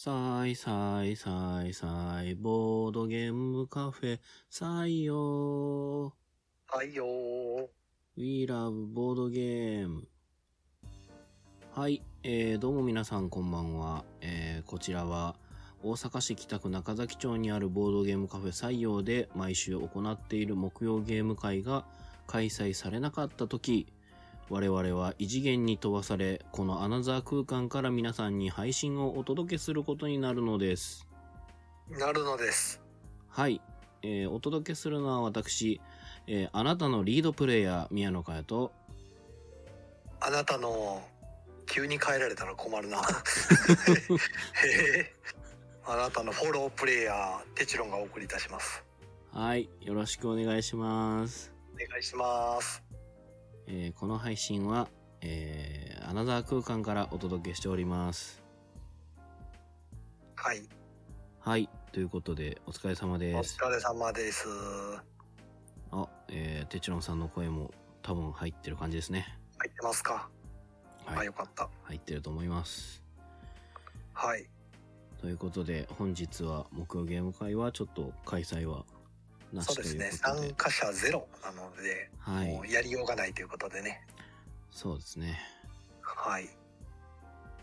さいさいさいさい、ボードゲームカフェ、採用。採用。We love ボードゲーム。はい、どうも皆さんこんばんは。こちらは大阪市北区中崎町にあるボードゲームカフェ採用で毎週行っている木曜ゲーム会が開催されなかった時、我々は異次元に飛ばされ、このアナザー空間から皆さんに配信をお届けすることになるのです。はい。お届けするのは私、あなたのリードプレイヤー、宮野佳代と、あなたの、急に変えられたら困るな。あなたのフォロープレイヤー、テチロンがお送りいたします。はい。よろしくお願いします。お願いします。この配信は、アナザー空間からお届けしております。はい。はい。ということで、お疲れ様です。お疲れ様です。あ、てちろんさんの声も多分入ってる感じですね。入ってますか。はい。あ、よかった。入ってると思います。はい。ということで、本日は、木曜ゲーム会はちょっと開催は、そうですね、参加者ゼロなので、はい、もうやりようがないということでね。そうですね。はい。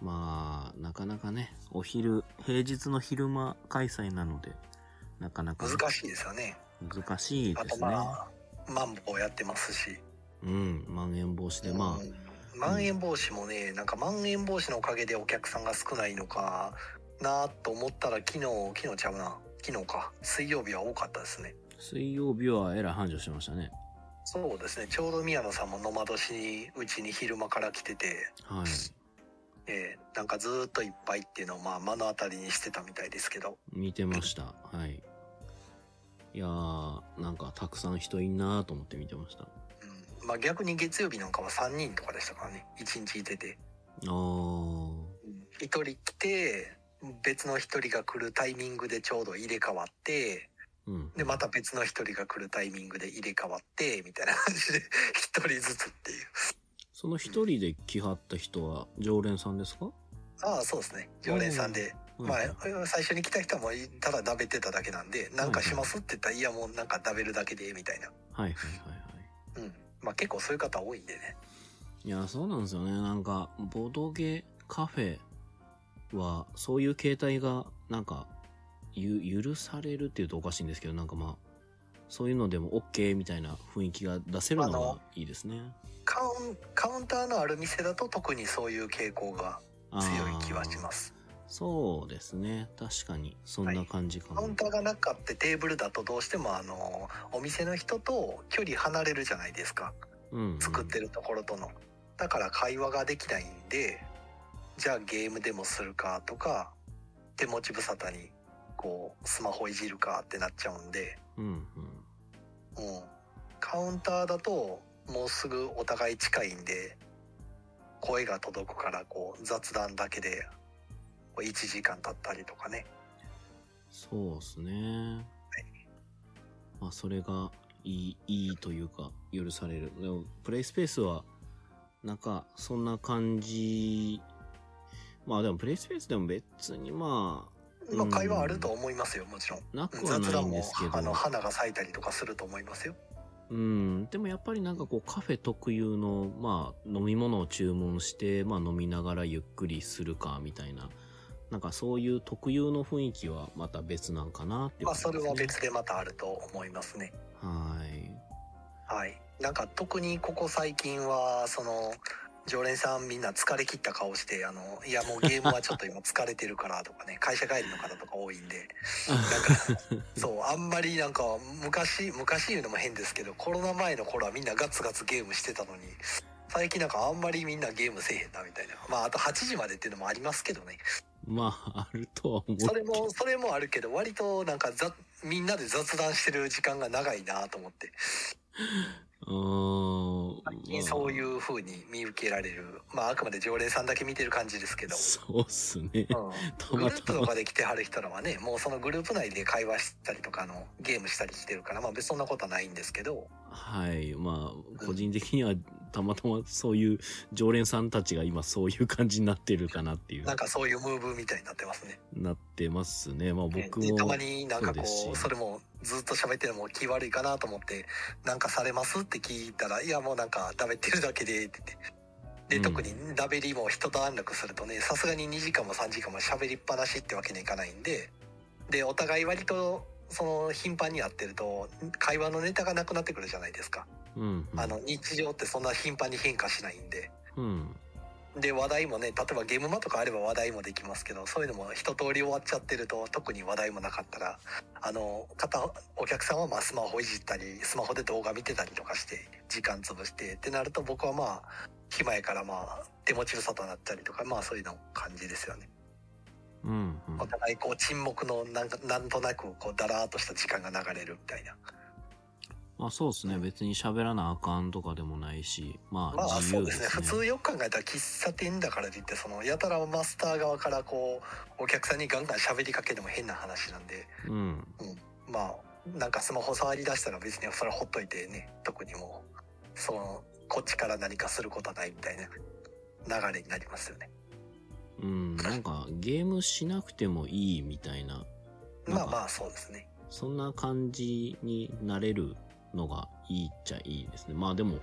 まあなかなかね、お昼、平日の昼間開催なのでなかなか、ね、難しいですよね。難しいですね。あとまあまん防やってますし。うん、まん延防止でまあ、うん、まん延防止もね、なんかまん延防止のおかげでお客さんが少ないのかなと思ったら昨日か水曜日は多かったですね。水曜日はえらい繁盛してましたね。そうですね。ちょうど宮野さんもノマドしにうちに昼間から来てて、はい、なんかずーっといっぱいっていうのをまあ目の当たりにしてたみたいですけど。見てました。はい。いやー、なんかたくさん人いんなーと思って見てました。うん。まあ逆に月曜日なんかは3人とかでしたからね。1日いてて。あー。1人来て別の1人が来るタイミングでちょうど入れ替わって。うん、でまた別の一人が来るタイミングで入れ替わってみたいな感じで一人ずつっていう。その一人で来はった人は常連さんですか？ああ、そうですね、常連さんで、まあ最初に来た人もただだべってただけなんで、なんかしますって言ったら、いやもうなんかだべるだけでみたいな。はいはいはいはい。うん、まあ結構そういう方多いんでね。いやそうなんですよね。なんかボドゲカフェはそういう形態がなんか。許されるっていうとおかしいんですけど、なんかまあそういうのでも OK みたいな雰囲気が出せるのはいいですね。カウンターのある店だと特にそういう傾向が強い気はします。そうですね、確かにそんな感じかな、はい、カウンターがなかったテーブルだとどうしてもお店の人と距離離れるじゃないですか、うんうん、作ってるところとの。だから会話ができないんで、じゃあゲームでもするかとか、手持ち無沙汰にこうスマホいじるかってなっちゃうんで、うんうんうん、カウンターだともうすぐお互い近いんで声が届くから、こう雑談だけで1時間経ったりとかね。そうですね、はい、まあ、それがいいというか許される。でもプレイスペースはなんかそんな感じ。まあでもプレイスペースでも別にまあまあ、会話あると思いますよ、もちろん。なくはないんですけど、雑談も花が咲いたりとかすると思いますよ。うん、でもやっぱりなんかこうカフェ特有の、まあ、飲み物を注文して、まあ、飲みながらゆっくりするかみたいな、なんかそういう特有の雰囲気はまた別なんかなっていう、ね。まあそれは別でまたあると思いますね。はい。はい。なんか特にここ最近はその。常連さんみんな疲れ切った顔して、いやもうゲームはちょっと今疲れてるからとかね会社帰りの方とか多いんで、なんかそうあんまりなんか昔言うのも変ですけど、コロナ前の頃はみんなガツガツゲームしてたのに、最近なんかあんまりみんなゲームせえへんなみたいな。まああと8時までっていうのもありますけどね。まああるとは思う。それもあるけど、割となんかみんなで雑談してる時間が長いなと思って。最近そういう風に見受けられる、まああくまで常連さんだけ見てる感じですけど。そうっすね、うん、たまたまグループとかで来てはる人らはね、もうそのグループ内で会話したりとかのゲームしたりしてるから、まあ別にそんなことはないんですけど、はい、まあ個人的にはたまたまそういう常連さんたちが今そういう感じになってるかなっていう、なんかそういうムーブみたいになってますね。なってますね。まあ僕もたまになんかこう、それもずっと喋ってるのも気悪いかなと思って、なんかされますって聞いたら、いやもうなんか食べてるだけでって言って、で特にダベリも人と安楽するとね、さすがに2時間も3時間も喋りっぱなしってわけにいかないんで、でお互い割とその頻繁に会ってると会話のネタがなくなってくるじゃないですか、うんうん、あの日常ってそんな頻繁に変化しないんで、うん、で話題もね、例えばゲームマとかあれば話題もできますけど、そういうのも一通り終わっちゃってると特に話題もなかったら、あのお客さんはまあスマホいじったりスマホで動画見てたりとかして時間潰してってなると、僕はまあ暇やからまあ手持ち無沙汰になったりとか、まあそういうの感じですよね。うんうん、お互いこう沈黙のなんとなくこうだらーっとした時間が流れるみたいな。まあそうですね、別に喋らなあかんとかでもないし、まあ自由ですね。まあそうですね、普通よく考えたら喫茶店だからといってそのやたらマスター側からこうお客さんにガンガン喋りかけても変な話なんで、うんうん、まあなんかスマホ触り出したら別にそれほっといてね、特にもうそのこっちから何かすることはないみたいな流れになりますよね。うん、なんかゲームしなくてもいいみたいな、まあまあそうですね、そんな感じになれるのがいいっちゃいいですね。まあでも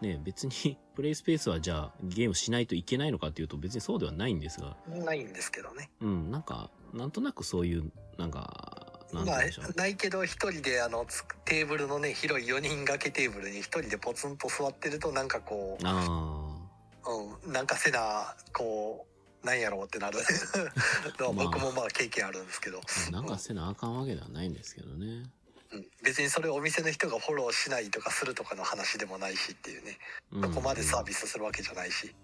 ね、別にプレイスペースはじゃあゲームしないといけないのかっていうと別にそうではないんですが、ないんですけどね、うん、なんかなんとなくそういうなんかまあ、ないけど一人であのテーブルのね、広い4人掛けテーブルに一人でポツンと座ってるとなんかこう、あ、うん、なんかせなこうなんやろうってなる僕もまあ経験あるんですけど、なんかせなあかんわけではないんですけどね、うん、別にそれをお店の人がフォローしないとかするとかの話でもないしっていうね、うん、そこまでサービスするわけじゃないし、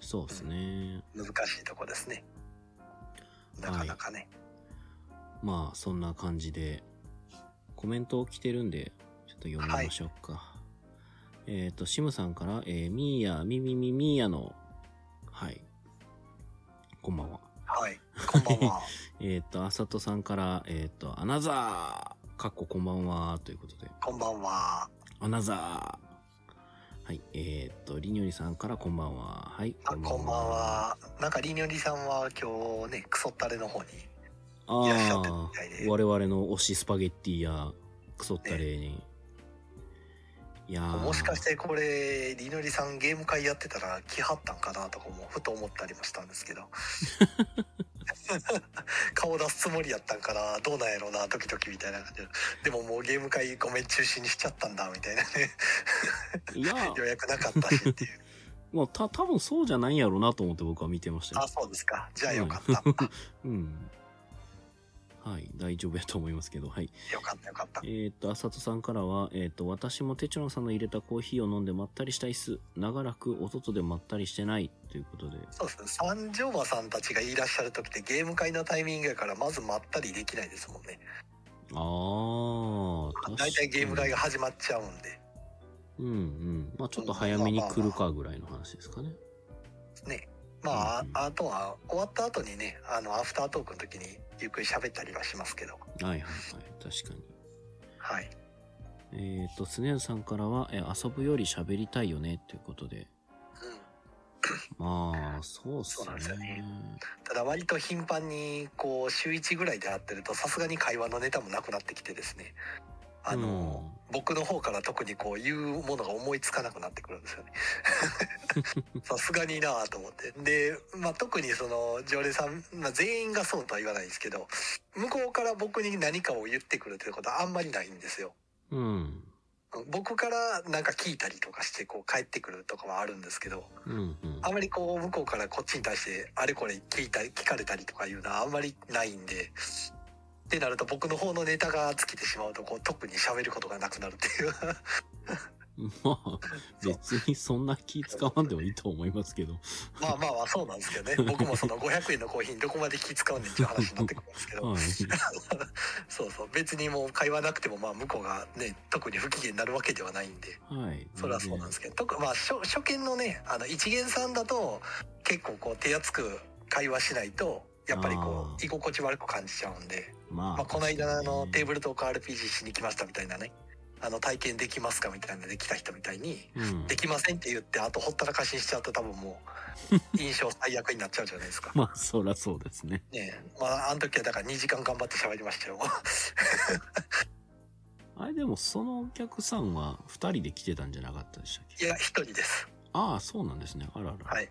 そうですね、うん、難しいとこですね、なかなかね、はい、まあそんな感じでコメント来てるんでちょっと読みましょうか、はい、シムさんから、ミーヤミミミミーヤの、はい、こんばんは。はい。こんばんは。あさとさんから、アナザー、かっここんばんは、ということで。こんばんは。アナザー。はい。りにょりさんからこんばんは。はい。あ、こんばんは。こんばんは。なんかりにょりさんは今日ね、クソったれの方にいらっしゃってるみたいで。我々の推しスパゲッティやクソったれに。ね、いやもしかしてこれりのりさんゲーム会やってたら来はったんかなとかもふと思ったりもしたんですけど顔出すつもりやったんかな、どうなんやろうな、ドキドキみたいな感じで、ももうゲーム会ごめん中止にしちゃったんだみたいなねいや予約なかったしっていうもう多分そうじゃないやろうなと思って僕は見てましたよ。あ、そうですか、じゃあよかった、はい、うん。はい、大丈夫やと思いますけど、はい。よかったよかった。あさとさんからは、私もテチロンさんの入れたコーヒーを飲んでまったりしたいっす。長らくお外でまったりしてないということで。そうですね。三条馬さんたちがいらっしゃる時ってゲーム会のタイミングやから、まずまったりできないですもんね。ああ。だいたいゲーム会が始まっちゃうんで。うんうん。まあちょっと早めに来るかぐらいの話ですかね。ね。まあ、うんうん、あとは終わった後にね、アフタートークの時にゆっくり喋ったりはしますけど。はいはいはい、確かに。はい。スネーズさんからは、遊ぶより喋りたいよねということで。うん。まあそうっすね。そうなんですよね。ただ割と頻繁にこう週1ぐらいで会ってるとさすがに会話のネタもなくなってきてですね。うん、僕の方から特にこう言うものが思いつかなくなってくるんですよね。さすがになぁと思って。で、まあ、特にその常連さん、まあ、全員がそうとは言わないですけど、向こうから僕に何かを言ってくるということはあんまりないんですよ。うん、僕からなんか聞いたりとかしてこう帰ってくるとかはあるんですけど、うんうん、あまりこう向こうからこっちに対してあれこれ聞かれたりとかいうのはあんまりないんで。ってなると僕の方のネタが尽きてしまうとこう特に喋ることがなくなるっていうまあ別にそんな気使わんでもいいと思いますけどまあまあそうなんですけどね僕もその500円のコーヒーにどこまで気使うんねんっていう話になってくるんですけど、はい、そうそう別にもう会話なくてもまあ向こうがね特に不機嫌になるわけではないんで、はい、それはそうなんですけど、特まあ 初見のねあの一元さんだと結構こう手厚く会話しないとやっぱりこう居心地悪く感じちゃうんで、まあこの間のテーブルトーク RPG しに来ましたみたいなねあの体験できますかみたいなできた人みたいに、うん、できませんって言ってあとほったらかしにしちゃうと多分もう印象最悪になっちゃうじゃないですかまあそりゃそうです ねまああの時はだから2時間頑張って喋りましたよあれでもそのお客さんは2人で来てたんじゃなかったでしたっけ？いや1人です。ああそうなんですね。あらあら、はい、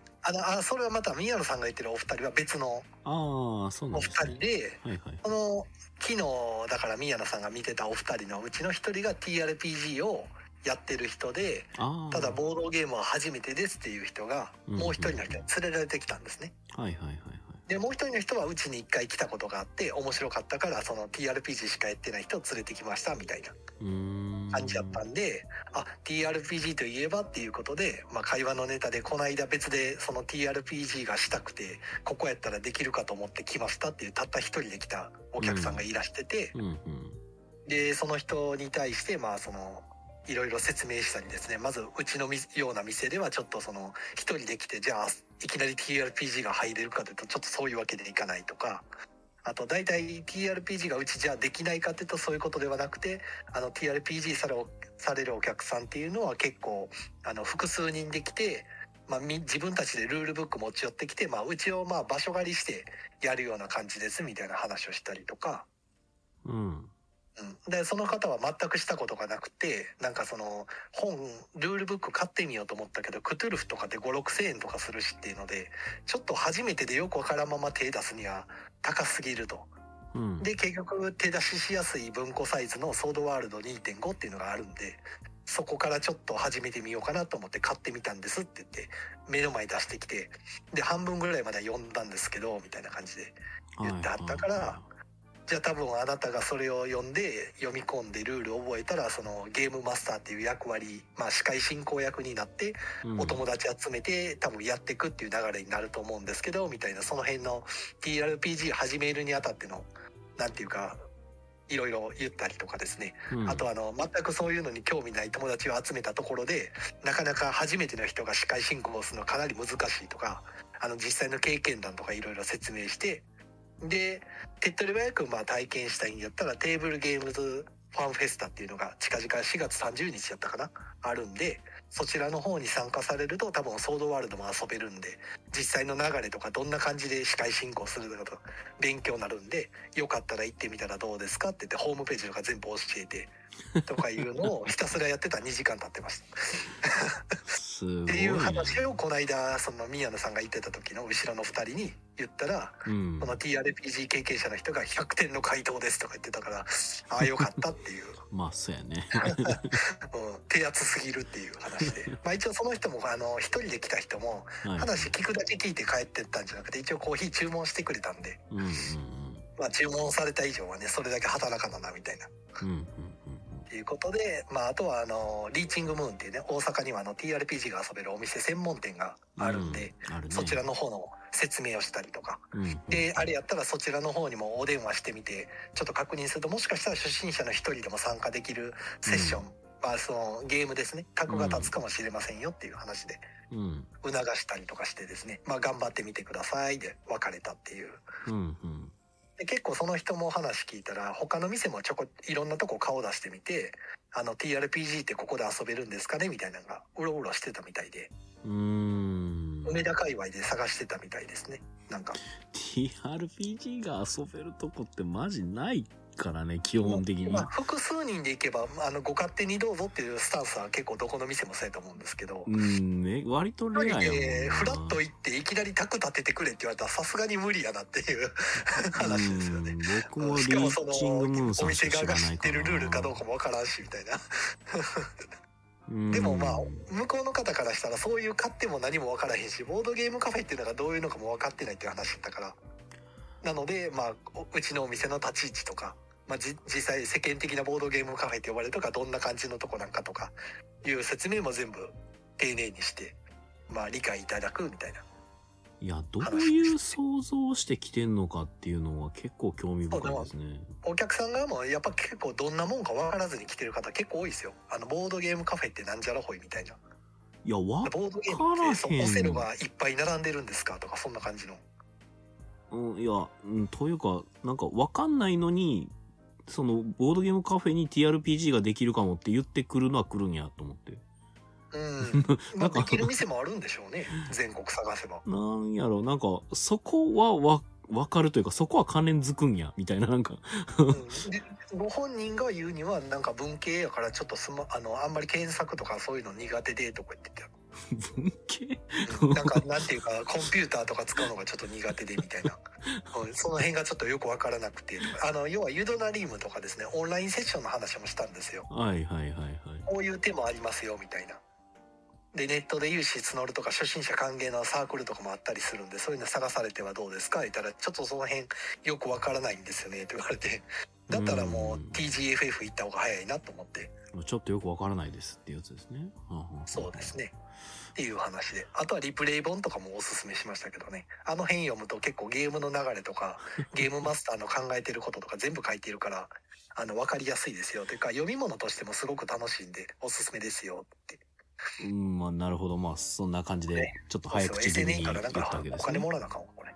あそれはまた宮野さんが言ってるお二人は別のお二人で、はいはい、その昨日だから宮野さんが見てたお二人のうちの一人が TRPG をやってる人で、ただボードゲームは初めてですっていう人がもう一人の人に連れられてきたんですね、うんうん、はいはいはいはい。でもう一人の人はうちに一回来たことがあって面白かったからその TRPG しかやってない人を連れてきましたみたいな感じだったんで、あ TRPG といえばっていうことで、まあ、会話のネタでこの間別でその TRPG がしたくてここやったらできるかと思って来ましたっていうたった一人で来たお客さんがいらしてて、うんうんうん、でその人に対してまあそのいろいろ説明したりですね、まずうちのような店ではちょっとその一人で来てじゃあいきなり TRPG が入れるかというとちょっとそういうわけでいかないとか、あと大体 TRPG がうちじゃあできないかというとそういうことではなくて、あの TRPG されるお客さんっていうのは結構あの複数人で来て、まあ、自分たちでルールブック持ち寄ってきて、まあ、うちをまあ場所借りしてやるような感じですみたいな話をしたりとか、うんうん、でその方は全くしたことがなくて、なんかその本ルールブック買ってみようと思ったけどクトゥルフとかで 5,6,000 円とかするしっていうのでちょっと初めてでよくわからんまま手出すには高すぎると、うん、で結局手出ししやすい文庫サイズのソードワールド 2.5 っていうのがあるんでそこからちょっと始めてみようかなと思って買ってみたんですって言って目の前出してきて、で半分ぐらいまで読んだんですけどみたいな感じで言ってあったから、はいじゃあ多分あなたがそれを読んで読み込んでルールを覚えたらそのゲームマスターっていう役割、まあ、司会進行役になってお友達集めて多分やっていくっていう流れになると思うんですけどみたいな、その辺の TRPG 始めるにあたってのなんていうかいろいろ言ったりとかですね、うん、あと全くそういうのに興味ない友達を集めたところでなかなか初めての人が司会進行をするのはかなり難しいとか実際の経験談とかいろいろ説明して、で手っ取り早くまあ体験したいんだったらテーブルゲームズファンフェスタっていうのが近々4月30日だったかなあるんで、そちらの方に参加されると多分ソードワールドも遊べるんで実際の流れとかどんな感じで司会進行するのかと勉強になるんで、よかったら行ってみたらどうですかって言ってホームページとか全部教えてとかいうのをひたすらやってたら2時間経ってましたすごいね、っていう話をこの間その宮野さんが言ってた時の後ろの2人に言ったら、うん、その TRPG 経験者の人が100点の回答ですとか言ってたからああよかったっていうまあそうやね手厚すぎるっていう話で、まあ、一応その人も一人で来た人も話聞くだけ聞いて帰ってったんじゃなくて一応コーヒー注文してくれたんで、うんうんうん、まあ、注文された以上はねそれだけ働かななみたいな、うんうんということで、まあ、あとはリーチングムーンっていうね大阪にはTRPG が遊べるお店専門店があるんで、うんあるね、そちらの方の説明をしたりとか、うん、であれやったらそちらの方にもお電話してみてちょっと確認するともしかしたら初心者の一人でも参加できるセッション、うんまあ、そのゲームですね格が立つかもしれませんよっていう話で促したりとかしてですね、まあ、頑張ってみてくださいで別れたっていう、うんうんで結構その人も話聞いたら他の店もいろんなとこ顔出してみてTRPG ってここで遊べるんですかねみたいなのがうろうろしてたみたいで、梅田界隈で探してたみたいですね。なんか TRPG が遊べるとこってマジないからね基本的に、まあ、複数人で行けばご勝手にどうぞっていうスタンスは結構どこの店もそうやと思うんですけど、うんね割とレアやもんな。フラッと行っていきなり卓立ててくれって言われたらさすがに無理やなっていう話ですよね。僕もリーチングムーンさんしか知らないからお店側が知ってるルールかどうかもわからんしみたいなでもまあ向こうの方からしたらそういう買っても何もわからへんしボードゲームカフェっていうのがどういうのかも分かってないっていう話だったから、なのでまあうちのお店の立ち位置とかまあ、実際世間的なボードゲームカフェって呼ばれるとかどんな感じのとこなんかとかいう説明も全部丁寧にして、まあ、理解いただくみたいな。いや、どういう想像をしてきてんのかっていうのは結構興味深いですね。お客さんがもうやっぱ結構どんなもんか分からずに来てる方結構多いですよ。あのボードゲームカフェってなんじゃらほいみたいな。いや、分からへん。ボードゲームってそのセルがいっぱい並んでるんですかとかそんな感じの。うん、いや、うん、というかなんか分かんないのにそのボードゲームカフェに TRPG ができるかもって言ってくるのは来るんやと思って。うん。まあ、できる店もあるんでしょうね。全国探せば。なんやろ、なんかそこは分かるというかそこは関連づくんやみたいななんか、うん。でご本人が言うにはなんか文系やからちょっとあんまり検索とかそういうの苦手でとか言ってた。文系なんかなんていうかコンピューターとか使うのがちょっと苦手でみたいなその辺がちょっとよく分からなくて、要はユドナリウムとかですね、オンラインセッションの話もしたんですよ。はいはいはいはい。こういう手もありますよみたいな。でネットで有志募るとか初心者歓迎のサークルとかもあったりするんで、そういうの探されてはどうですか言ったら、ちょっとその辺よく分からないんですよねと言われて、だったらもう TGFF 行った方が早いなと思って、ちょっとよく分からないですっていうやつですね。そうですねっていう話で、あとはリプレイ本とかもおすすめしましたけどね。あの辺読むと結構ゲームの流れとかゲームマスターの考えてることとか全部書いてるから分かりやすいですよというか、読み物としてもすごく楽しいんでおすすめですよって。うん、まあ、なるほど。まあそんな感じでちょっと早口気味に言ったわけですね。お金もらわなかんわこれ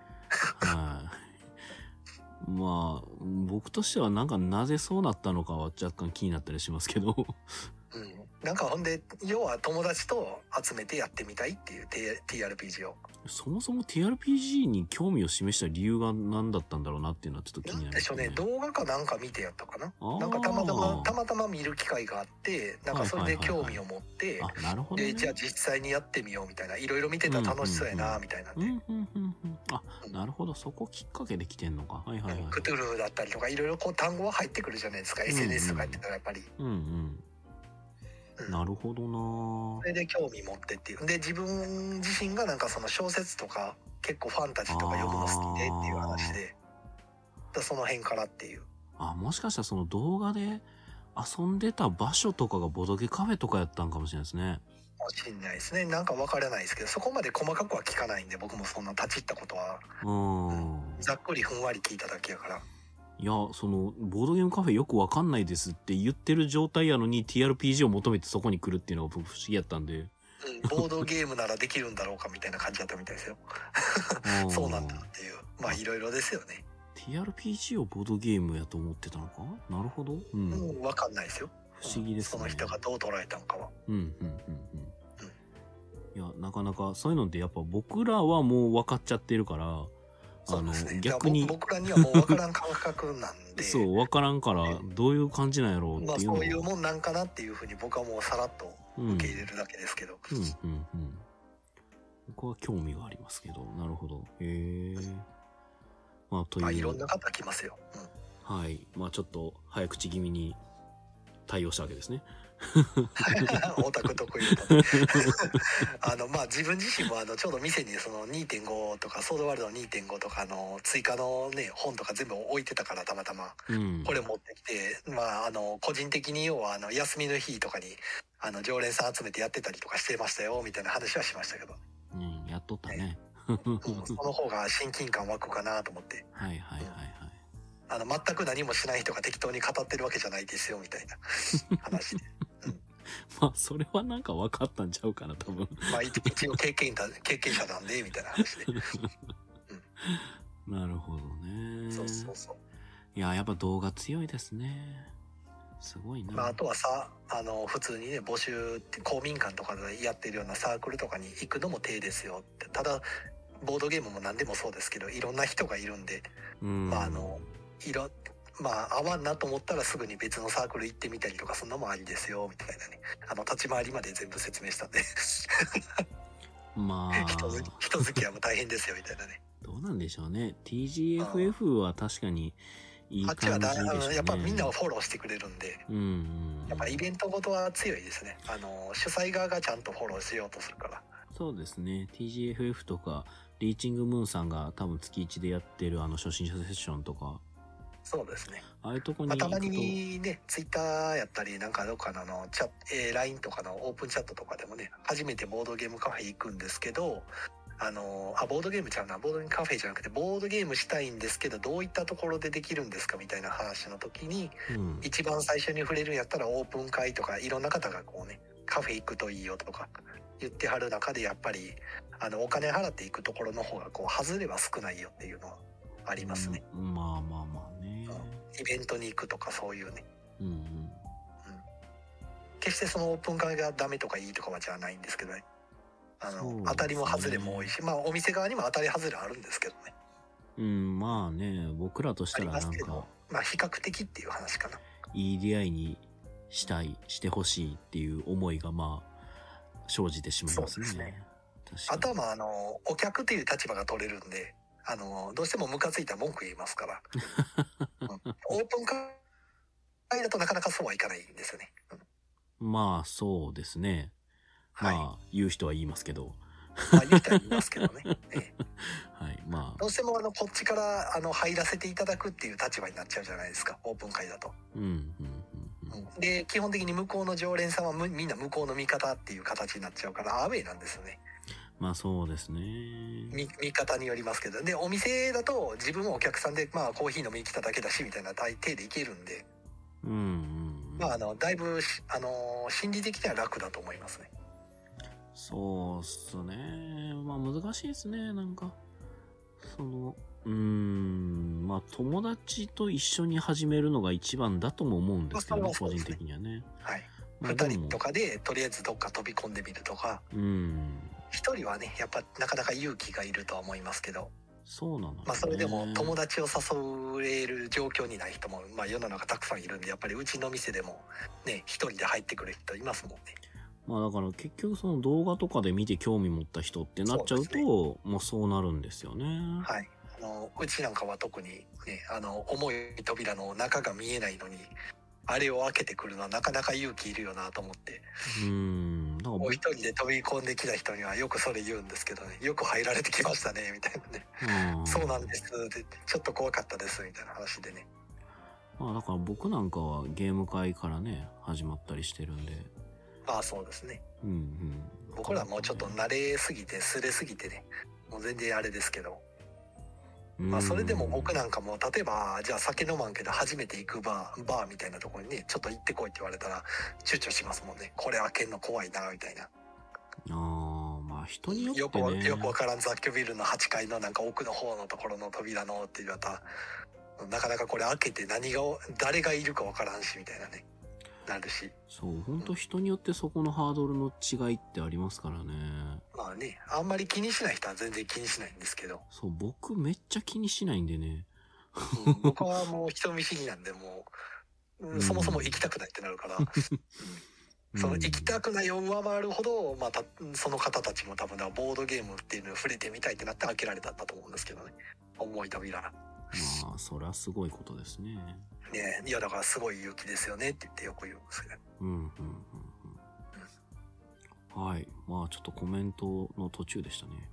まあ僕としてはなんかなぜそうなったのかは若干気になったりしますけどうん、なんかほんで要は友達と集めてやってみたいっていう TRPG を。そもそも TRPG に興味を示した理由が何だったんだろうなっていうのはちょっと気になりますね。なんでしょうね、動画かなんか見てやったかな。なんかたまたま見る機会があって、なんかそれで興味を持って、でじゃあ実際にやってみようみたいな、いろいろ見てたら楽しそうやなみたいなんで、あ、なるほど、そこきっかけで来てんのか。はいはいはい。クトゥルフだったりとかいろいろこう単語は入ってくるじゃないですか、 SNS とかやってたらやっぱり。なるほどな。それで興味持ってっていうで、自分自身がなんかその小説とか結構ファンタジーとか読むの好きでっていう話で、その辺からっていう。あ、もしかしたらその動画で遊んでた場所とかがボドゲカフェとかやったんかもしれないですね。かもしれないですね。なんか分からないですけど、そこまで細かくは聞かないんで僕もそんな立ち入ったことは、ざっくりふんわり聞いただけやから。いや、そのボードゲームカフェよくわかんないですって言ってる状態やのに TRPG を求めてそこに来るっていうのが不思議やったんで、ボードゲームならできるんだろうかみたいな感じだったみたいですよそうなんだっていう。まあいろいろですよね。 TRPG をボードゲームやと思ってたのか。なるほど、わかんないですよ。不思議ですね、その人がどう捉えたのかは。いや、なかなかそういうのってやっぱ僕らはもう分かっちゃってるから、逆に僕らにはもう分からん感覚なんでそう、分からんからどういう感じなんやろうっていうの、そういうもんなんかなっていうふうに僕はもうさらっと受け入れるだけですけど、僕は興味がありますけど。なるほど。へえ。まあという、いろんな方来ますよ、はい。まあちょっと早口気味に対応したわけですねオタク得意だとまあ自分自身もちょうど店にその 2.5 とかソードワールド 2.5 とかの追加のね本とか全部置いてたから、たまたまこれ持ってきて、まあ個人的に要は休みの日とかに常連さん集めてやってたりとかしてましたよみたいな話はしましたけど、やっとったねその方が親近感湧くかなと思って。はいはいはいはい。全く何もしない人が適当に語ってるわけじゃないですよみたいな話でまあそれはなんか分かったんちゃうかな多分まあ一応経験者なんでみたいな話で、なるほどね。そうそうそう。いや、やっぱ動画強いですね。すごいな。まあ、あとはさ、普通にね募集って公民館とかでやってるようなサークルとかに行くのも手ですよって。ただボードゲームも何でもそうですけど、いろんな人がいるんで、まあまあ合わんなと思ったらすぐに別のサークル行ってみたりとか、そんなもありですよみたいなね。立ち回りまで全部説明したんでまあ人付き合いも大変ですよみたいなねどうなんでしょうね。 TGFF は確かにいい感じでしたね。あっちはやっぱみんなをフォローしてくれるんで、やっぱイベントごとは強いですね。主催側がちゃんとフォローしようとするから。そうですね。 TGFF とかリーチングムーンさんが多分月1でやってる初心者セッションとかそうですね。ああいうとこに行くと、まあ、たまにね、ツイッターやったりなんかどっかのチャット、LINE とかのオープンチャットとかでもね、初めてボードゲームカフェ行くんですけど、ボードゲームちゃうな、ボードゲームカフェじゃなくてボードゲームしたいんですけど、どういったところでできるんですかみたいな話の時に、うん、一番最初に触れるんやったらオープン会とかいろんな方がこうね、カフェ行くといいよとか言ってはる中で、やっぱりお金払っていくところの方がこう外れは少ないよっていうのはありますね、うん、まあまあまあね、イベントに行くとかそういうね、うんうんうん、決してそのオープン会がダメとかいいとかはじゃないんですけどね、ね、当たりも外れも多いし、まあお店側にも当たり外れあるんですけどね。うん、まあね、僕らとしたらなんか、まあ比較的っていう話かな。いい出会いにしたい、してほしいっていう思いがまあ生じてしまいますね。そうですね。確かに。あとはまあお客っていう立場が取れるんで、どうしてもムカついた文句言いますから。うん、オープン会だとなかなかそうはいかないんですよね。うん、まあそうですね。まあ、はい、言う人は言いますけど、まあ、言う人は言いますけどね、はい、まあ、どうしてもこっちから入らせていただくっていう立場になっちゃうじゃないですか、オープン会だと、うんうんうんうん、で基本的に向こうの常連さんはみんな向こうの味方っていう形になっちゃうからアウェイなんですよね。まあそうですね、見方によりますけど、でお店だと自分もお客さんで、まあ、コーヒー飲みに来ただけだしみたいな体でいけるんで、うんうん、まあだいぶ心理的には楽だと思いますね。そうっすね。まあ難しいですね。なんか、まあ友達と一緒に始めるのが一番だとも思うんですけど、まあ、そうですね、個人的にはね。はい。まあ、2人とかでとりあえずどっか飛び込んでみるとか。1人はね、やっぱなかなか勇気がいるとは思いますけど。そうなの、ね。まあそれでも友達を誘える状況にない人も、まあ世の中たくさんいるんで、やっぱりうちの店でもね、1人で入ってくる人いますもんね。まあだから結局その動画とかで見て興味持った人ってなっちゃうと、もうそうなるんですよね。はい。うちなんかは特にね、重い扉の中が見えないのに、あれを開けてくるのはなかなか勇気いるよなと思って。なんかお一人で飛び込んできた人にはよくそれ言うんですけどね、よく入られてきましたねみたいなね。そうなんですって、ちょっと怖かったですみたいな話でね。まあだから僕なんかはゲーム会からね始まったりしてるんで。まあそうですね、うんうん、僕らもうちょっと慣れすぎてすれすぎてね、もう全然あれですけど、まあそれでも僕なんかも例えばじゃあ酒飲まんけど初めて行くバーみたいなところにねちょっと行ってこいって言われたら躊躇しますもんね。これ開けんの怖いなみたいな。ああ、まあ人によってね、よくわからん雑居ビルの8階のなんか奥の方のところの扉のって言われたらなかなかこれ開けて誰がいるかわからんしみたいなね、なるし。そう、本当人によってそこのハードルの違いってありますからね。まあね、あんまり気にしない人は全然気にしないんですけど。そう、僕めっちゃ気にしないんでね。うん、僕はもう人見知りなんでもう、うん、そもそも行きたくないってなるから、うん、その行きたくないを上回るほど、またその方たちも多分ボードゲームっていうのを触れてみたいってなって開けられたんだと思うんですけどね。重い扉。まあそれはすごいことですね。ねえ、いやだからすごい勇気ですよねって言ってよく言うんですけど。うんうんうん、うん、はい。まあちょっとコメントの途中でしたね。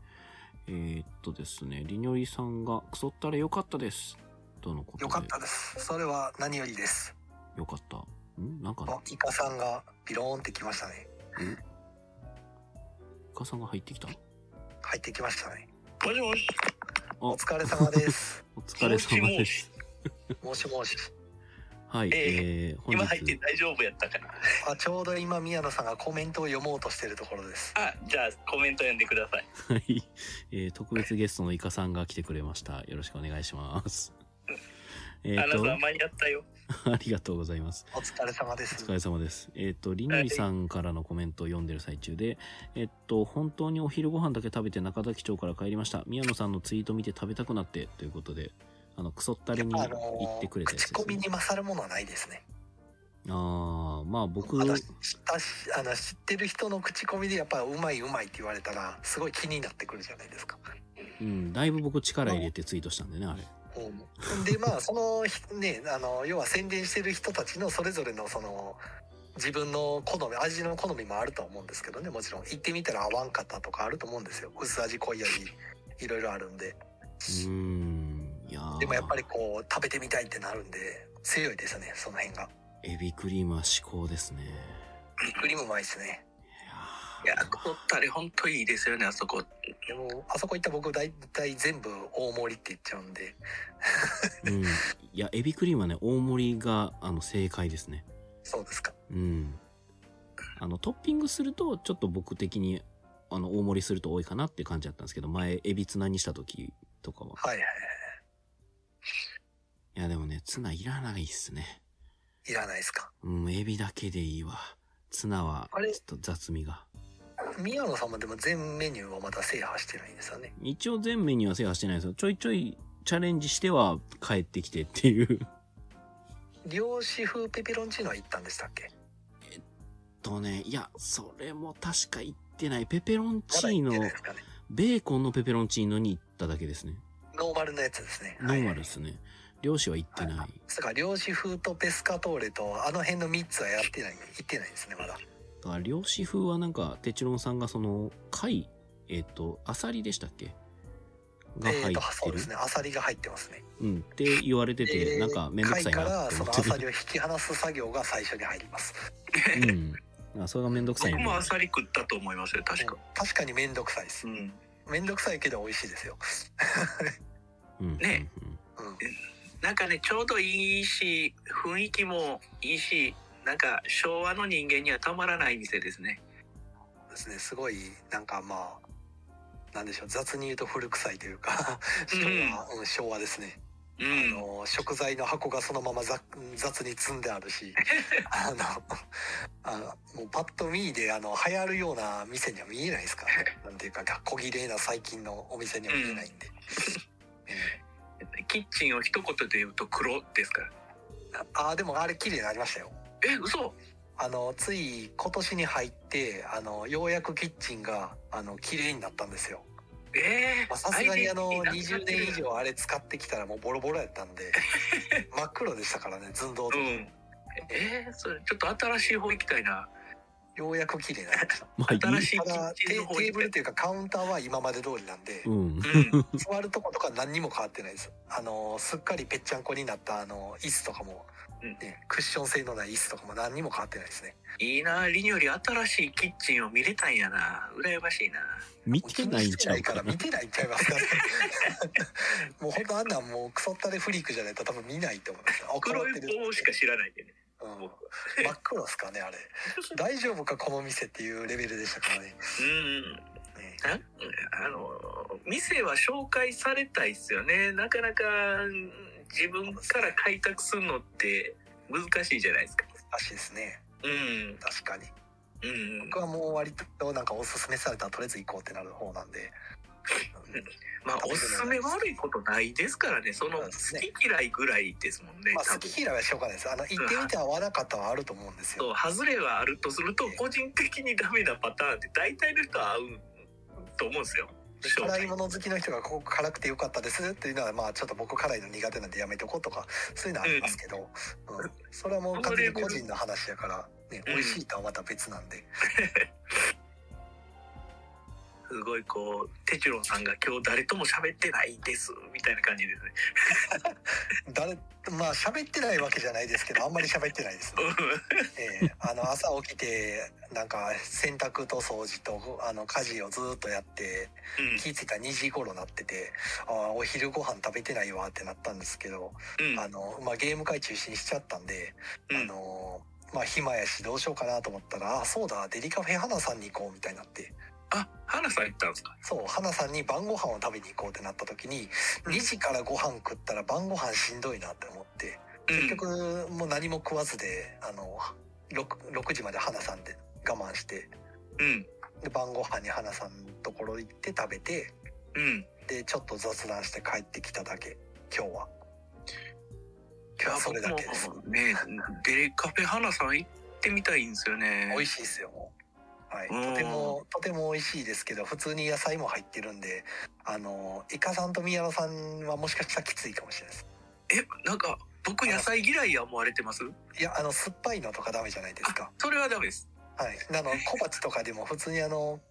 ですね、りにょりさんがクソったれ良かったですとのことで。良かったです。それは何よりです。良かった。なんか、ね、イカさんがビローンってきましたね。イカさんが入ってきた？入ってきましたね。もしもし。お疲れ様です。お疲れ様です。もしもし。はい。今入って大丈夫やったかな。あ、ちょうど今宮野さんがコメントを読もうとしてるところです。あ、じゃあコメント読んでください。はい。特別ゲストのイカさんが来てくれました。よろしくお願いします。あなた間に合ったよ。ありがとうございます。お疲れ様です。お疲れ様です。りにょりさんからのコメントを読んでる最中で、本当にお昼ご飯だけ食べて中崎町から帰りました。宮野さんのツイート見て食べたくなってということで、クソったれに言ってくれたやつですね。口コミに勝るものはないですね。ああ、まあ僕知ってる人の口コミでやっぱうまいって言われたらすごい気になってくるじゃないですか。うん、だいぶ僕力入れてツイートしたんでね、あれ。でまあそのね要は宣伝してる人たちのそれぞれのその自分の好み味の好みもあると思うんですけどね、もちろん行ってみたら合わんかったとかあると思うんですよ。薄味濃い味いろいろあるんで。いやでもやっぱりこう食べてみたいってなるんで強いですね、その辺が。エビクリームは至高ですね。エビクリームうまいですね。いやこのタレほんといいですよね、あそこ。でもあそこ行った僕大体全部大盛りって言っちゃうんで、うん、いやエビクリームはね大盛りが正解ですね。そうですか。うん。トッピングするとちょっと僕的に大盛りすると多いかなって感じだったんですけど、前エビツナにした時とかは。はいはいはい。いやでもねツナいらないっすね。いらないっすか。うん、エビだけでいいわ。ツナはちょっと雑味が。宮野さんもでも全メニューはまだ制覇してないんですよね。一応全メニューは制覇してないですよ。ちょいちょいチャレンジしては帰ってきてっていう。漁師風ペペロンチーノは行ったんでしたっけ？いやそれも確か行ってない。ペペロンチーノ、ね、ベーコンのペペロンチーノに行っただけですね。ノーマルのやつですね。ノーマルですね。はい、漁師は行ってない。はい、だから漁師風とペスカトーレとあの辺の3つはやってない。行ってないですねまだ。だから漁師風はなんかテチロンさんがその貝アサリでしたっけが入ってる、そうですね、アサリが入ってますね、うんって言われてて、なんかめんどくさいなって思ってる。貝からそのアサリを引き離す作業が最初に入りますうん、それがめんどくさい、ね、僕もアサリ食ったと思いますよ確か、うん、確かにめんどくさいです、うん、めんどくさいけど美味しいですよね、うんうん、なんかねちょうどいいし雰囲気もいいし、なんか昭和の人間にはたまらない店ですね。ですね、すごいなんかまあなんでしょう、雑に言うと古臭いというか昭和ですね、うん、食材の箱がそのまま雑に積んであるしもうパッと見で流行るような店には見えないですから、ね、なんていうか小綺麗な最近のお店には見えないんで、うんうん、キッチンを一言で言うと黒ですから。ああでもあれ綺麗になりましたよ。え、嘘。つい今年に入ってようやくキッチンが綺麗になったんですよ。さすがに20年以上あれ使ってきたらもうボロボロやったんで真っ黒でしたからね、寸胴で、うん、それちょっと新しい方行きたいな。ようやく綺麗になりましたまあ、新しいキッチンの方行きたい。テーブルというかカウンターは今まで通りなんで、うん、座るとことか何にも変わってないです。すっかりぺっちゃんこになった椅子とかもね、クッション性のない椅子とかも何にも変わってないですね。いいな、リニより新しいキッチンを見れたんやな。羨ましいな。見てないんちゃうから見てないんちゃいますからもうほんとあんなんもうクソったれフリークじゃないと多分見ないと思います。黒い方しか知らないでね、うん、真っ黒ですかねあれ大丈夫かこの店っていうレベルでしたからね店は紹介されたいっすよね。なかなか自分から開拓するのって難しいじゃないですか。難しいですね、うん、確かに、うん、僕はもう割となんかおすすめされたらとりあえず行こうってなる方なんでまあおすすめ悪いことないですからね。その好き嫌いぐらいですもんね、まあ、好き嫌いはしょうがないです。行ってみては合わなかったはあると思うんですよ、うん、そう、外れはあるとすると個人的にダメなパターンって大体の人は合うと思うんですよ。辛いもの好きの人がここ辛くてよかったですっていうのはまあちょっと僕辛いの苦手なんでやめとこうとかそういうのはありますけど、うんうん、それはもう完全に個人の話やから、ね、美味しいとはまた別なんで、うん、すごいこうテチロンさんが今日誰とも喋ってないですみたいな感じですねまあ喋ってないわけじゃないですけどあんまり喋ってないですね朝起きてなんか洗濯と掃除と家事をずっとやって、うん、気づいたら2時頃なってて、あ、お昼ご飯食べてないわってなったんですけど、うん、まあ、ゲーム会中止にしちゃったんで、うん、まあ、暇やしどうしようかなと思ったら、あ、そうだデリカフェ花さんに行こうみたいになって、あ、花さん行ったんですか。そう、花さんに晩ご飯を食べに行こうってなった時に、うん、2時からご飯食ったら晩ご飯しんどいなって思って、うん、結局もう何も食わずで6時まで花さんで我慢して、うん、で晩ご飯に花さんのところ行って食べて、うん、でちょっと雑談して帰ってきただけ。今日はそれだけですね。デリカフェ花さん行ってみたいんですよね。美味しいですよ。はい、とても美味しいですけど、普通に野菜も入ってるんで、イカさんと宮野さんはもしかしたらきついかもしれないです。なんか僕野菜嫌いや思われてます？いや、酸っぱいのとかダメじゃないですか。それはダメです。はい、小鉢とかでも普通に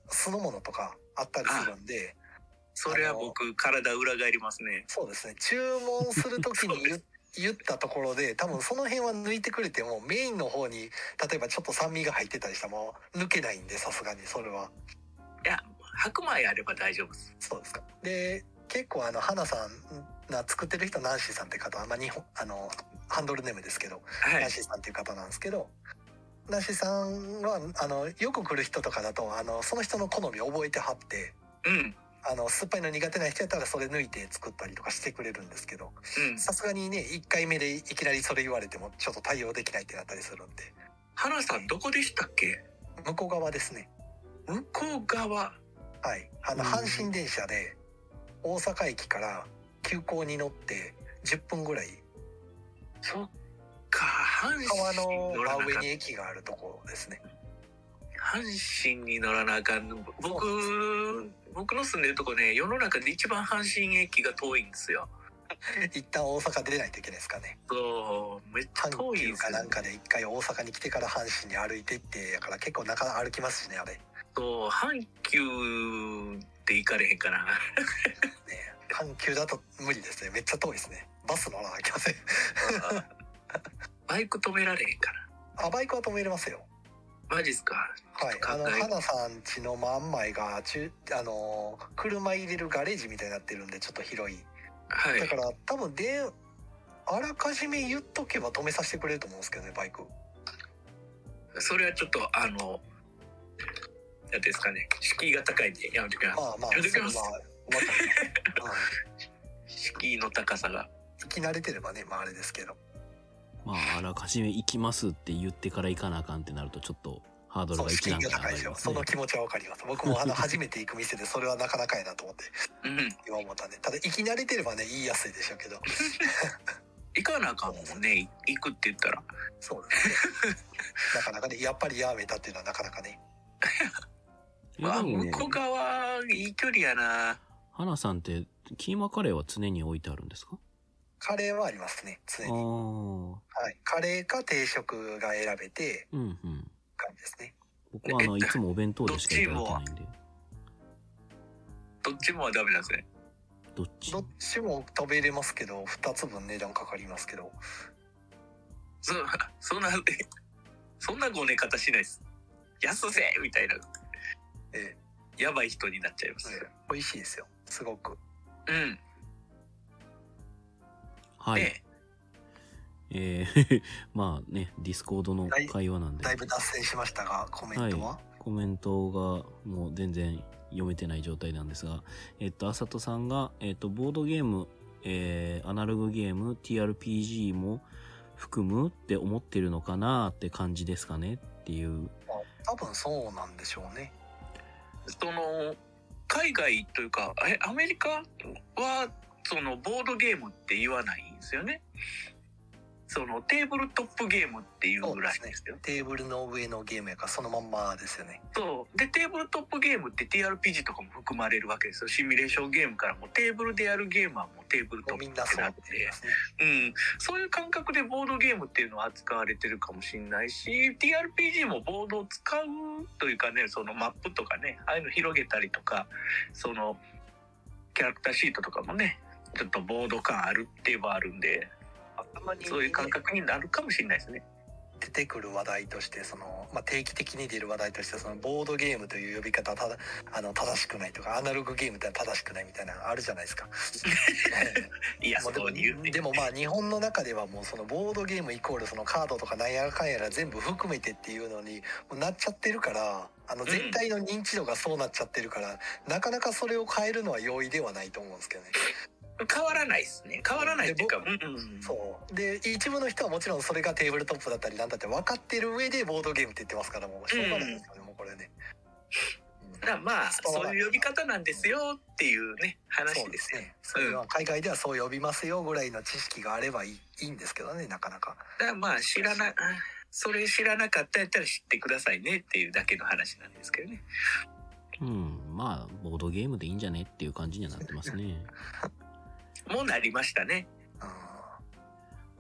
酢の物とかあったりするんで、それは僕体裏返りますね。そうですね、注文するときに言ったところで多分その辺は抜いてくれても、メインの方に例えばちょっと酸味が入ってたりしたも抜けないんで、さすがにそれは。いや、白米あれば大丈夫です。そうですか。で結構花さんが作ってる人、ナンシーさんって方は、まあ、日本ハンドルネームですけど、はい、ナンシーさんっていう方なんですけど、ナンシーさんはよく来る人とかだとその人の好みを覚えてはって、うん、酸っぱいの苦手な人やったらそれ抜いて作ったりとかしてくれるんですけど、さすがにね1回目でいきなりそれ言われてもちょっと対応できないってなったりするんで。花さんどこでしたっけ？向こう側ですね。向こう側、はい、阪神電車で大阪駅から急行に乗って10分ぐらい。そっか、川の真上に駅があるところですね。阪神に乗らなあかん。僕の住んでるとこね、世の中で一番阪神駅が遠いんですよ。一旦大阪出ないといけないですかね。そう、めっちゃ遠いですよ。阪急かなんかで一回大阪に来てから阪神に歩いてってやから、結構中歩きますしね、あれ。そう、阪急で行かれへんかな。阪急だと無理ですね、めっちゃ遠いですね。バス乗らなきゃいけません。バイク止められへんかな。あ、バイクは止めれますよ。マジっすか。はい、花さん家の真ん前が車入れるガレージみたいになってるんで、ちょっと広い、はい、だから多分であらかじめ言っとけば止めさせてくれると思うんですけどね、バイク。それはちょっとなんですかね、敷居が高いんでやめときます。まあまあ、やめときます。敷居の高さが行き慣れてればね、まああれですけど、まああらかじめ行きますって言ってから行かなあかんってなると、ちょっとハードルが一段階上がりますね。そう、その気持ちはわかります。僕も初めて行く店でそれはなかなかやなと思って今思ったね。ただ行き慣れてればね、言いやすいでしょうけど。行かなあかんもんね、行くって言ったら。そうですね。なかなかね、やっぱりやめたっていうのはなかなかね。まあ、向こう側いい距離やな。花さんってキーマカレーは常に置いてあるんですか？カレーはありますね、常に。はい、カレーか定食が選べて、うんうん、感じですね。僕ははいつもお弁当でしかいただけないんで。どっちもはダメなんですね。どっちも食べれますけど、2つ分値段かかりますけど。そんなごね方しないです。安せみたいな。やばい人になっちゃいます。美味しいですよ、すごく。うん。はい。まあね、ディスコードの会話なんで。だいぶ脱線しましたが、コメントは、はい、コメントがもう全然読めてない状態なんですが、あさとさんが、ボードゲーム、アナログゲーム、TRPG も含むって思ってるのかなって感じですかねっていう。多分そうなんでしょうね。その海外というか、アメリカはそのボードゲームって言わないんですよね。そのテーブルトップゲームっていうぐらいですよ。そうですね、テーブルの上のゲームやからそのまんまですよね。そうで、テーブルトップゲームって TRPG とかも含まれるわけですよ。シミュレーションゲームからもテーブルでやるゲームはもうテーブルトップってなって、うん、そういう感覚でボードゲームっていうのは扱われてるかもしれないし、 TRPG もボードを使うというかね、そのマップとかね、ああいうの広げたりとか、そのキャラクターシートとかもね、ちょっとボード感あるって言えばあるんで、そういう感覚になるかもしれないですね。出てくる話題として定期的に出る話題として、そのボードゲームという呼び方は正しくないとか、アナログゲームって正しくないみたいなのあるじゃないですか。いや、そういうね。でもまあ日本の中ではもうそのボードゲームイコールそのカードとかなんやかんやら全部含めてっていうのになっちゃってるから、全体の認知度がそうなっちゃってるから、うん、なかなかそれを変えるのは容易ではないと思うんですけどね。変わらないですね。変わらないっていうか、そう。で、一部の人はもちろんそれがテーブルトップだったりなんだって分かってる上でボードゲームって言ってますから、もうしょうがないですよね、もうこれね。だからまあそういう呼び方なんですよっていうね、話ですね。そうですね。海外ではそう呼びますよぐらいの知識があればいいんですけどね、なかなか。だからまあそれ知らなかったやったら知ってくださいねっていうだけの話なんですけどね。うん、まあボードゲームでいいんじゃねっていう感じにはなってますね。もうなりましたね。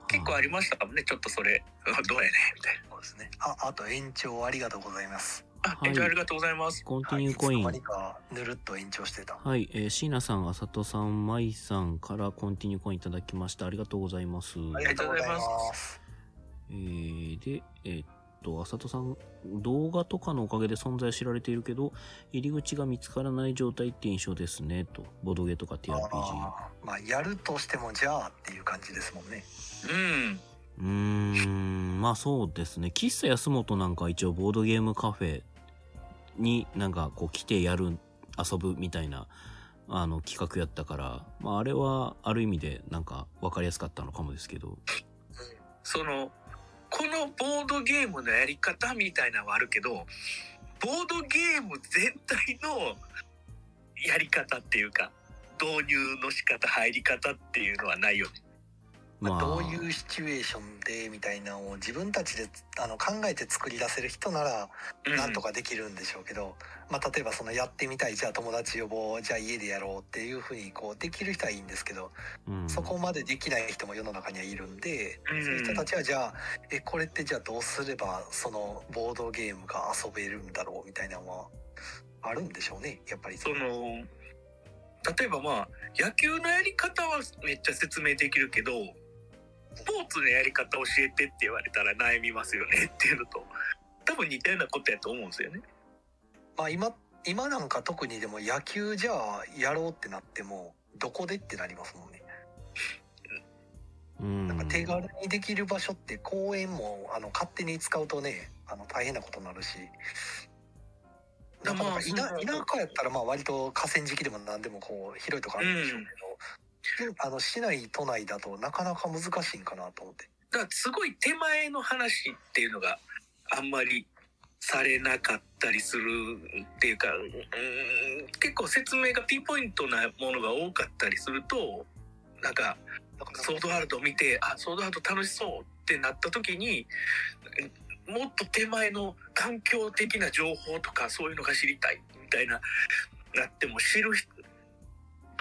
結構ありましたかもね。ちょっとそれどうやねみたいなことですね。あと延長ありがとうございます。はい、ありがとうございます。コンティニューコイン。はい、いつの間にかぬるっと延長してた。はい、椎名さん、あさとさん、まいさんからコンティニューコインいただきました。ありがとうございます。ありがとうございます。で、あさとさん、動画とかのおかげで存在知られているけど、入り口が見つからない状態って印象ですね、と。ボドゲとか TRPG。まあ、やるとしてもじゃあっていう感じですもんね。まあそうですね。喫茶安本なんか一応ボードゲームカフェになんかこう来てやる、遊ぶみたいな企画やったから、まああれはある意味でなんか分かりやすかったのかもですけど。このボードゲームのやり方みたいなのはあるけど、ボードゲーム全体のやり方っていうか、導入の仕方、入り方っていうのはないよね。まあ、どういうシチュエーションでみたいなのを自分たちで考えて作り出せる人ならなんとかできるんでしょうけど、まあ、例えばそのやってみたい、じゃあ友達呼ぼう、じゃあ家でやろうっていうふうにこうできる人はいいんですけど、そこまでできない人も世の中にはいるんで、そういう人たちはじゃあこれってじゃあどうすればそのボードゲームが遊べるんだろうみたいなのはあるんでしょうね、やっぱり。例えばまあ野球のやり方はめっちゃ説明できるけど、スポーツのやり方教えてって言われたら悩みますよねっていうのと多分似たようなことやと思うんですよね。まあ、今なんか特にでも野球じゃあやろうってなってもどこでってなりますもんね。なんか手軽にできる場所って公園も勝手に使うとね大変なことになるし、まあ、田舎やったらまあ割と河川敷でも何でもこう広いとこあるんでしょうけど、市内都内だとなかなか難しいんかなと思って、だからすごい手前の話っていうのがあんまりされなかったりするっていうか、結構説明がピンポイントなものが多かったりすると、なんかソードアート見て、あ、ソードアート楽しそうってなった時にもっと手前の環境的な情報とかそういうのが知りたいみたいななっても、知る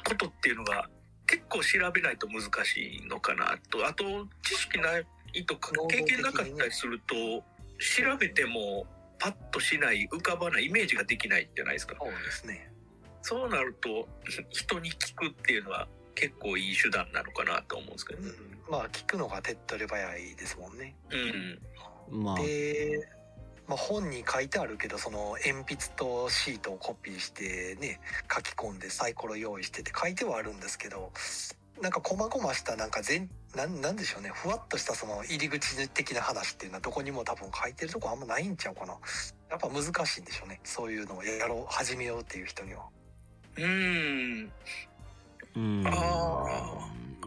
ことっていうのが結構調べないと難しいのかなと、あと知識ないとか経験なかったりすると調べてもパッとしない、浮かばない、イメージができないじゃないですか。そうですね。そうなると人に聞くっていうのは結構いい手段なのかなと思うんですけど、まあ聞くのが手っ取り早いですもんね。で、まあ、本に書いてあるけど、その鉛筆とシートをコピーしてね書き込んでサイコロ用意してって書いてはあるんですけど、なんか細々したなんでしょうね、ふわっとしたその入り口的な話っていうのはどこにも多分書いてるとこあんまないんちゃうかな。やっぱ難しいんでしょうね、そういうのをやろう、始めようっていう人には。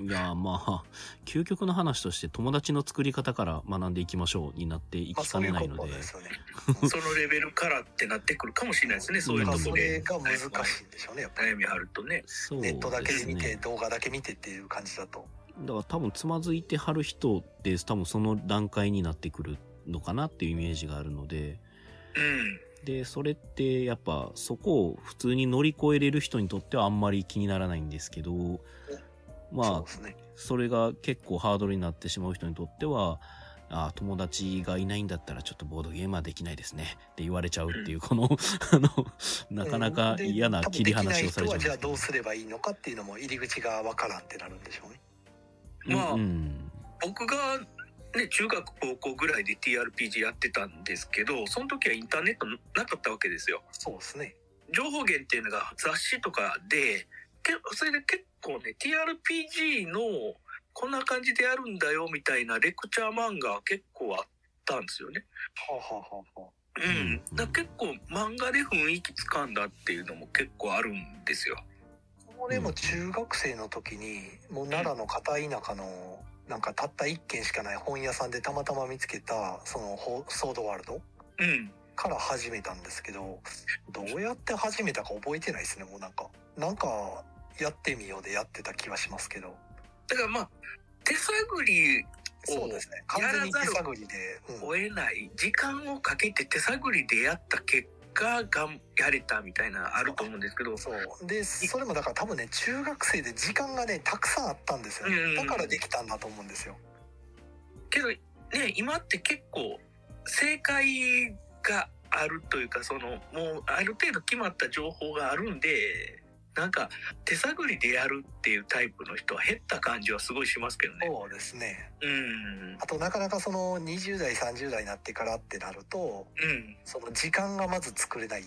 いや、まあ究極の話として友達の作り方から学んでいきましょうになっていきかねないので、そのレベルからってなってくるかもしれないですね。そういうところそれが難しいんでしょうね、やっぱり。悩みあるとね、ネットだけで見て、動画だけ見てっていう感じだと、だから多分つまずいてはる人って多分その段階になってくるのかなっていうイメージがあるので、でそれってやっぱそこを普通に乗り越えれる人にとってはあんまり気にならないんですけど、まあ、それが結構ハードルになってしまう人にとっては、あ、友達がいないんだったらちょっとボードゲームはできないですねって言われちゃうっていう、このなかなか嫌な切り離しをされちゃうんですけど、できない人はじゃあどうすればいいのかっていうのも入り口がわからんってなるんでしょうね。まあ、僕がね中学高校ぐらいで TRPG やってたんですけど、その時はインターネットなかったわけですよ。そうですね。情報源っていうのが雑誌とかで、それで結構ね TRPG のこんな感じでやるんだよみたいなレクチャー漫画は結構あったんですよね。だ結構漫画で雰囲気つかんだっていうのも結構あるんですよ。俺も中学生の時にもう奈良の片田舎のなんかたった1軒しかない本屋さんでたまたま見つけたそのソードワールドから始めたんですけど、どうやって始めたか覚えてないですね。もうなんかやってみようでやってた気はしますけど、だからまあ手探りをやらざるを得ない、時間をかけて手探りでやった結果がやれたみたいなあると思うんですけど、そうで、それもだから多分ね中学生で時間がねたくさんあったんですよね、だからできたんだと思うんですよ。けどね、今って結構正解があるというか、そのもうある程度決まった情報があるんで、なんか手探りでやるっていうタイプの人は減った感じはすごいしますけどね。そうですね、うん、あとなかなかその20代30代になってからってなると、うん、その時間がまず作れないっ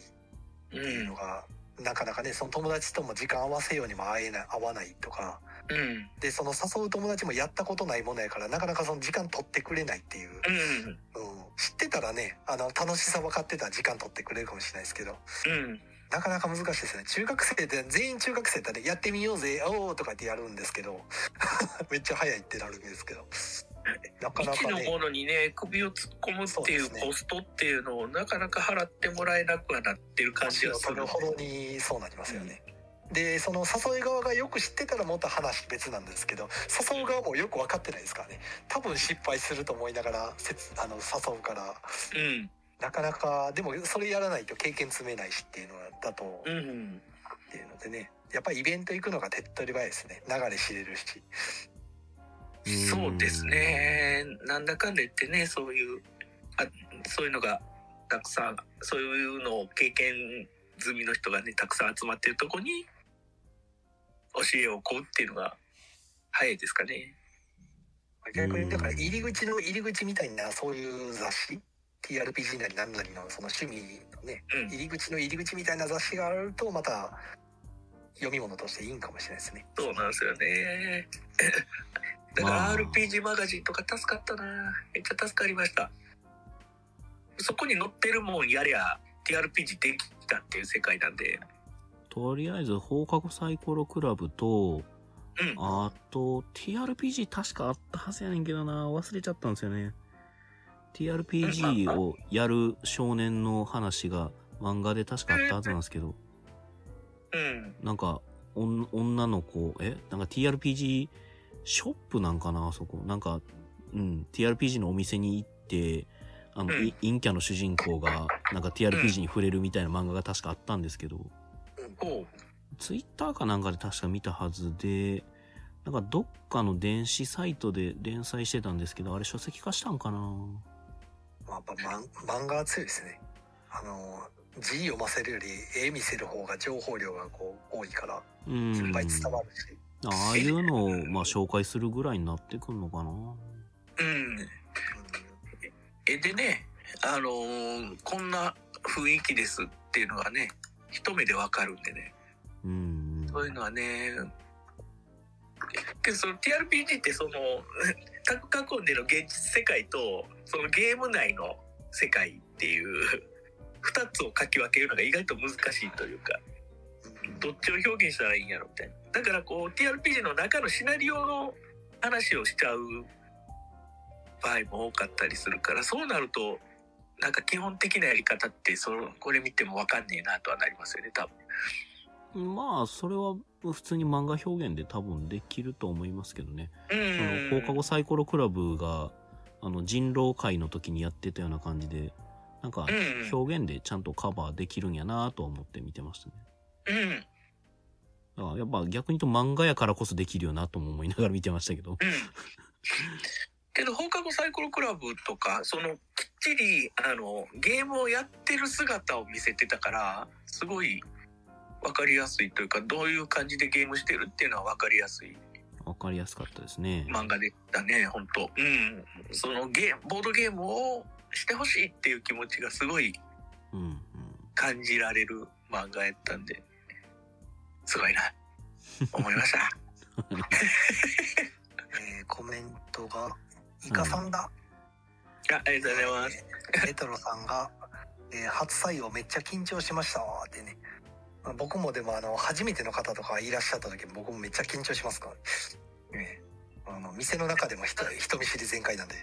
ていうのが、うん、なかなかね、その友達とも時間合わせようにも合わないとか、うん、でその誘う友達もやったことないものやから、なかなかその時間取ってくれないっていう、うんうん、知ってたらね、楽しさ分かってたら時間取ってくれるかもしれないですけど、うん、なかなか難しいですね。中学生って全員中学生だね、やってみようぜおーとかってやるんですけどめっちゃ早いってなるんですけど、なかなかね、未知のものにね首を突っ込むっていうコストっていうのをなかなか払ってもらえなくはなってる感じがするので、ほどにそうなりますよね、うん。でその誘い側がよく知ってたらまた話別なんですけど、誘う側もよく分かってないですからね、多分失敗すると思いながら誘うから、うん、なかなかでもそれやらないと経験積めないしっていうのだと、うんうん、っていうのでね、やっぱりイベント行くのが手っ取り早いですね、流れ知れるし。そうですね、なんだかんだ言ってね、そういうのがたくさん、そういうのを経験済みの人がねたくさん集まってるとこに教えをこうっていうのが早いですかね。逆にだから入り口の入り口みたいな、そういう雑誌 TRPG なり何なりのその趣味のね、うん、入り口の入り口みたいな雑誌があるとまた読み物としていいんかもしれないですね。そうなんですよねだから RPG マガジンとか助かったな、めっちゃ助かりました。そこに載ってるもんやりゃ TRPG できたっていう世界なんで、とりあえず放課後サイコロクラブと、うん、あと TRPG 確かあったはずやねんけどな、忘れちゃったんですよね。 TRPG をやる少年の話が漫画で確かあったはずなんですけど、うん、なんか女の子なんか TRPG ショップなんかな、あそこなんか、うん、TRPG のお店に行ってうん、陰キャの主人公がなんか TRPG に触れるみたいな漫画が確かあったんですけど、ツイッターかなんかで確か見たはずで、なんかどっかの電子サイトで連載してたんですけど、あれ書籍化したんかな。やっぱ漫画は強いですね。字読ませるより絵見せる方が情報量がこう多いからいっぱい伝わるし、ああいうのをまあ紹介するぐらいになってくるのかな。うん。でね、こんな雰囲気ですっていうのがね一目でわかるんでね、うん、そういうのはね、けどその TRPG ってそのタク囲んでの現実世界とそのゲーム内の世界っていう2つを書き分けるのが意外と難しいというか、どっちを表現したらいいんやろみたいな。だからこう TRPG の中のシナリオの話をしちゃう場合も多かったりするから、そうなるとなんか基本的なやり方ってこれ見ても分かんねえなとはなりますよね、多分。まあそれは普通に漫画表現で多分できると思いますけどね。その放課後サイコロクラブが人狼会の時にやってたような感じで、なんか表現でちゃんとカバーできるんやなと思って見てましたね。うん。だからやっぱ逆に言うと漫画やからこそできるよなとも思いながら見てましたけど。うんけど放課後サイコロクラブとかそのきっちりゲームをやってる姿を見せてたから、すごい分かりやすいというか、どういう感じでゲームしてるっていうのは分かりやすかったですね。漫画でだね、本当。うん。そのボードゲームをしてほしいっていう気持ちがすごい感じられる漫画やったんで、すごいな思いましたコメントがイカさんだ、うん、ありがとうございます、レトロさんが、初採用めっちゃ緊張しましたってね、まあ、僕もでも初めての方とかいらっしゃった時僕もめっちゃ緊張しますから、店の中でも 人見知り全開なんで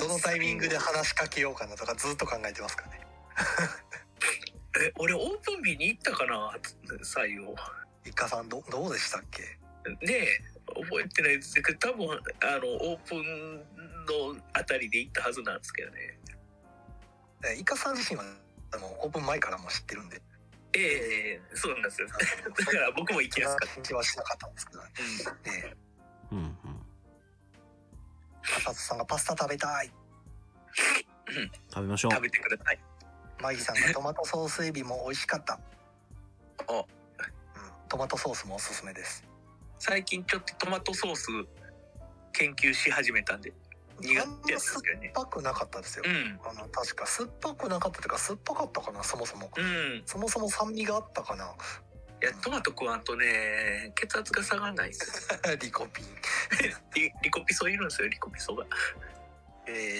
どのタイミングで話しかけようかなとかずっと考えてますからね俺オープン日に行ったかな、初採用。イカさん どうでしたっけね、覚えてないですけど、多分オープンのあたりで行ったはずなんですけどね。イカさん自身はオープン前からも知ってるんで。そうなんですよだから僕も行きやすかった。緊張はしなかったんですけどね、うんうん。浅田さんがパスタ食べたい食べましょう。食べてください。マギさんがトマトソースエビも美味しかった。お、うん、トマトソースもおすすめです。最近ちょっとトマトソース研究し始めたんで。苦手ですよね。酸っぱくなかったですよ、うん、確か酸っぱくなかったというか酸っぱかったかな、そもそも、うん、そもそも酸味があったかな。いや、トマト食わんとね、血圧が下がらないですリコピンリコピソいるんですよ、リコピソが。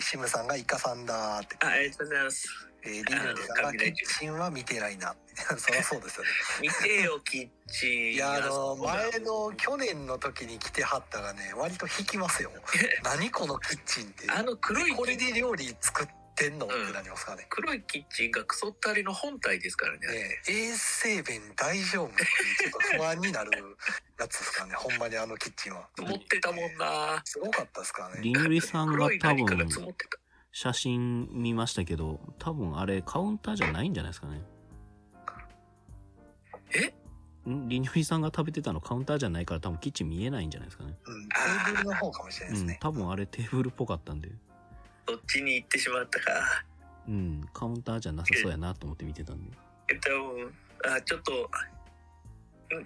シムさんがイカさんだって。ありがとうございます。リーヌさんがキッチンは見てないなそりゃそうですよね見てよキッチン。いや、前の去年の時に来てはったらね、割と引きますよ何このキッチンって、黒いこれで料理作ってんのってなりますかね、うん、黒いキッチンがクソったりの本体ですからね。衛生面大丈夫ってちょっと不安になるやつですからねほんまにあのキッチンは持ってたもんな、すごかったですからね。りんぐりさんが多分写真見ましたけど、多分あれカウンターじゃないんじゃないですかね。りんぐりさんが食べてたのカウンターじゃないから、多分キッチン見えないんじゃないですかね、うん、テーブルの方かもしれないですね、うん、多分あれテーブルっぽかったんでそっちに行ってしまったか。うん、カウンターじゃなさそうやなと思って見てたんで。ちょっと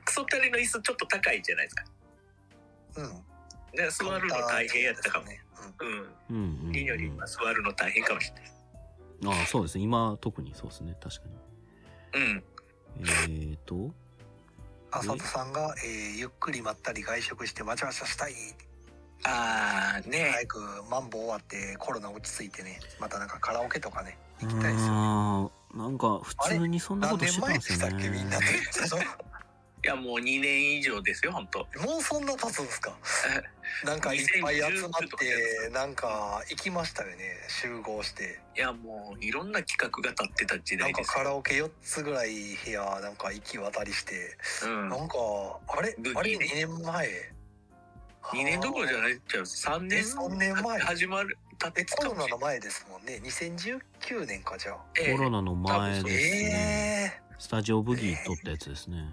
クソタレの椅子ちょっと高いじゃないですか。うん。で座るの大変やったかもね。うん。うんうん。りんより今座るの大変かもしれない。ああ、そうですね。今特にそうですね。確かに。うん。あさとさんが、ゆっくりまったり外食してまちゃまちゃしたい。あーね、早くマンボウ終わってコロナ落ち着いてね、またなんかカラオケとかね行きたいですよね。あー、なんか普通にそんなことしてたんですよね。何年前でしたっけみんなでいや、もう2年以上ですよ。本当もうそんな経つんですかなんかいっぱい集まってなんか行きましたよね、集合して。いや、もういろんな企画が立ってた時代です。なんかカラオケ4つぐらい部屋なんか行き渡りして、うん、なんかあれ2年前、2年どころじゃないっちゃう、3年3年前、始まるたてつかもしれない。コロナの前ですもんね。2019年か。じゃあ、コロナの前ですね、スタジオブギー撮ったやつですね、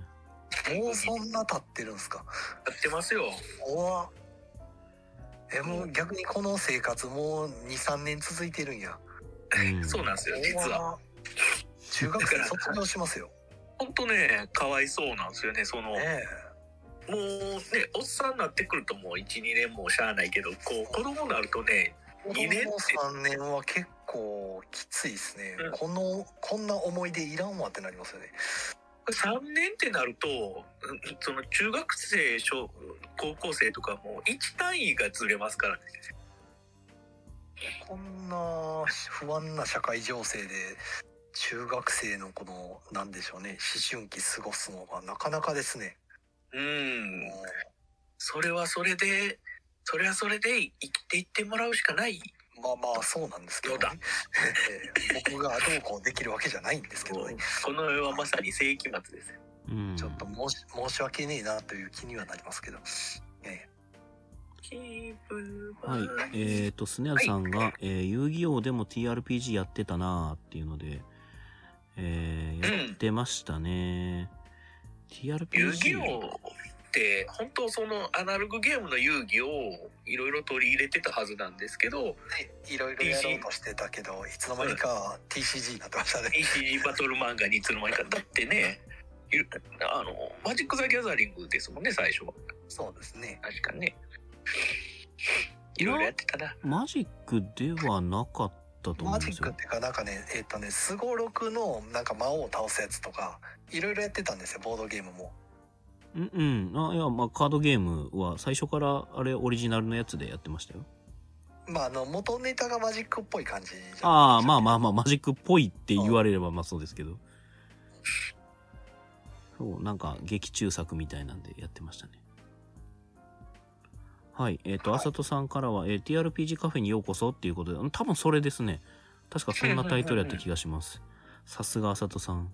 もうそんな経ってるんすか。経ってますよ。おわ、もう逆にこの生活もう 2,3 年続いてるんや、うん、そうなんですよ。実は中学生卒業しますよ。ほんとね、かわいそうなんですよね。そのもうね、おっさんになってくるともう 1,2 年もしゃあないけど、こう子供になるとね、2年って3年は結構きついですね、うん、こんな思い出いらんわってなりますよね。3年ってなると、その中学生、高校生とかも1単位がずれますからね。こんな不安な社会情勢で中学生のこのなんでしょうね、思春期過ごすのがなかなかですね。うん、それはそれで生きていってもらうしかない。まあまあそうなんですけど、ね、僕がどうこうできるわけじゃないんですけど、ね、この世はまさに世紀末です、うん、ちょっと申し訳ねえなという気にはなりますけど、はい、スネアさんが、はい、遊戯王でも TRPG やってたなっていうので、やってましたね、うん。遊戯王って本当そのアナログゲームの遊戯をいろいろ取り入れてたはずなんですけど、いろいろやろうとしてたけど、いつの間にか TCG になってましたね。 TCG バトル漫画にいつの間にかだってねマジック・ザ・ギャザリングですもんね、最初は。そうですね、確かね、いろいろやってたな。マジックではなかったマジックっていうか、なんかね、スゴロクのなんか魔王を倒すやつとかいろいろやってたんですよ、ボードゲームも。うんうん。あ、いや、まあカードゲームは最初からあれオリジナルのやつでやってましたよ。まあ元ネタがマジックっぽい感じじゃないですか。ああ、まあまあまあマジックっぽいって言われればまあそうですけど、そうなんか劇中作みたいなんでやってましたね。はい、あさとさんからは、TRPG カフェにようこそっていうことで、多分それですね。確かそんなタイトルやった気がします。さすがあさとさん。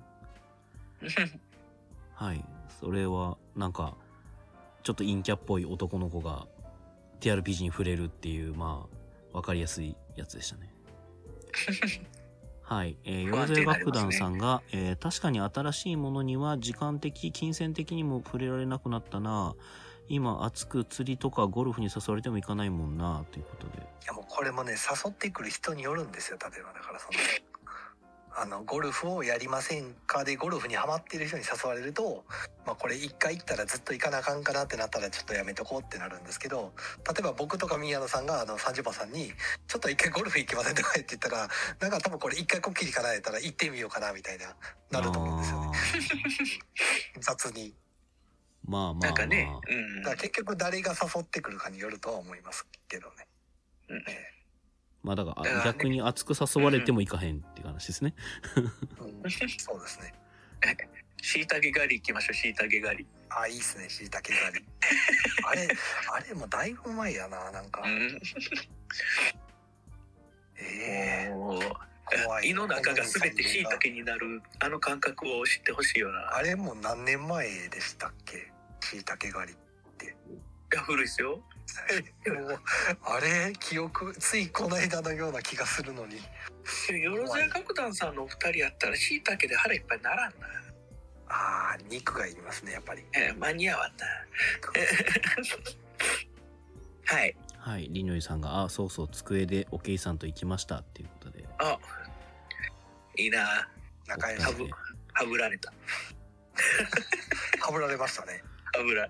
はい、それはなんかちょっと陰キャっぽい男の子が TRPG に触れるっていう、まあわかりやすいやつでしたね。はい、ヨゼ楽団さんが、確かに新しいものには時間的、金銭的にも触れられなくなったな。今熱く釣りとかゴルフに誘われても行かないもんなということで、いやもうこれもね、誘ってくる人によるんですよ。例えばだからそのゴルフをやりませんかでゴルフにハマっている人に誘われると、まあ、これ一回行ったらずっと行かなあかんかなってなったらちょっとやめとこうってなるんですけど、例えば僕とか宮野さんが30番さんにちょっと一回ゴルフ行きませんとか言って言ったら、なんか多分これ一回こっきり叶えたら行ってみようかなみたいななると思うんですよね雑に。まあまあ、なんかね、うん、だから結局誰が誘ってくるかによるとは思いますけどね、うん、まあ、だから逆に熱く誘われてもいかへんっていう話ですね、うん、そうですね。しいたけ狩り行きましょう。しいたけ狩り、あ、いいっすね、しいたけ狩りあれもだいぶ前やな、なんか、うん、怖い。胃の中が全てしいたけになる、あの感覚を知ってほしいよな。あれも何年前でしたっけ、しいたけ狩りって。いや古いっすよもうあれ記憶ついこの間のような気がするのに。よろずや角団さんのお二人やったら椎茸で腹いっぱいならんな。あ、肉がいりますねやっぱり、間に合わんなはいはい、りのりさんがあ、そうそう、机でおけいさんと行きましたっていうことで、あ、いいな、仲良し。はぶられたはぶられましたね。はぶら、い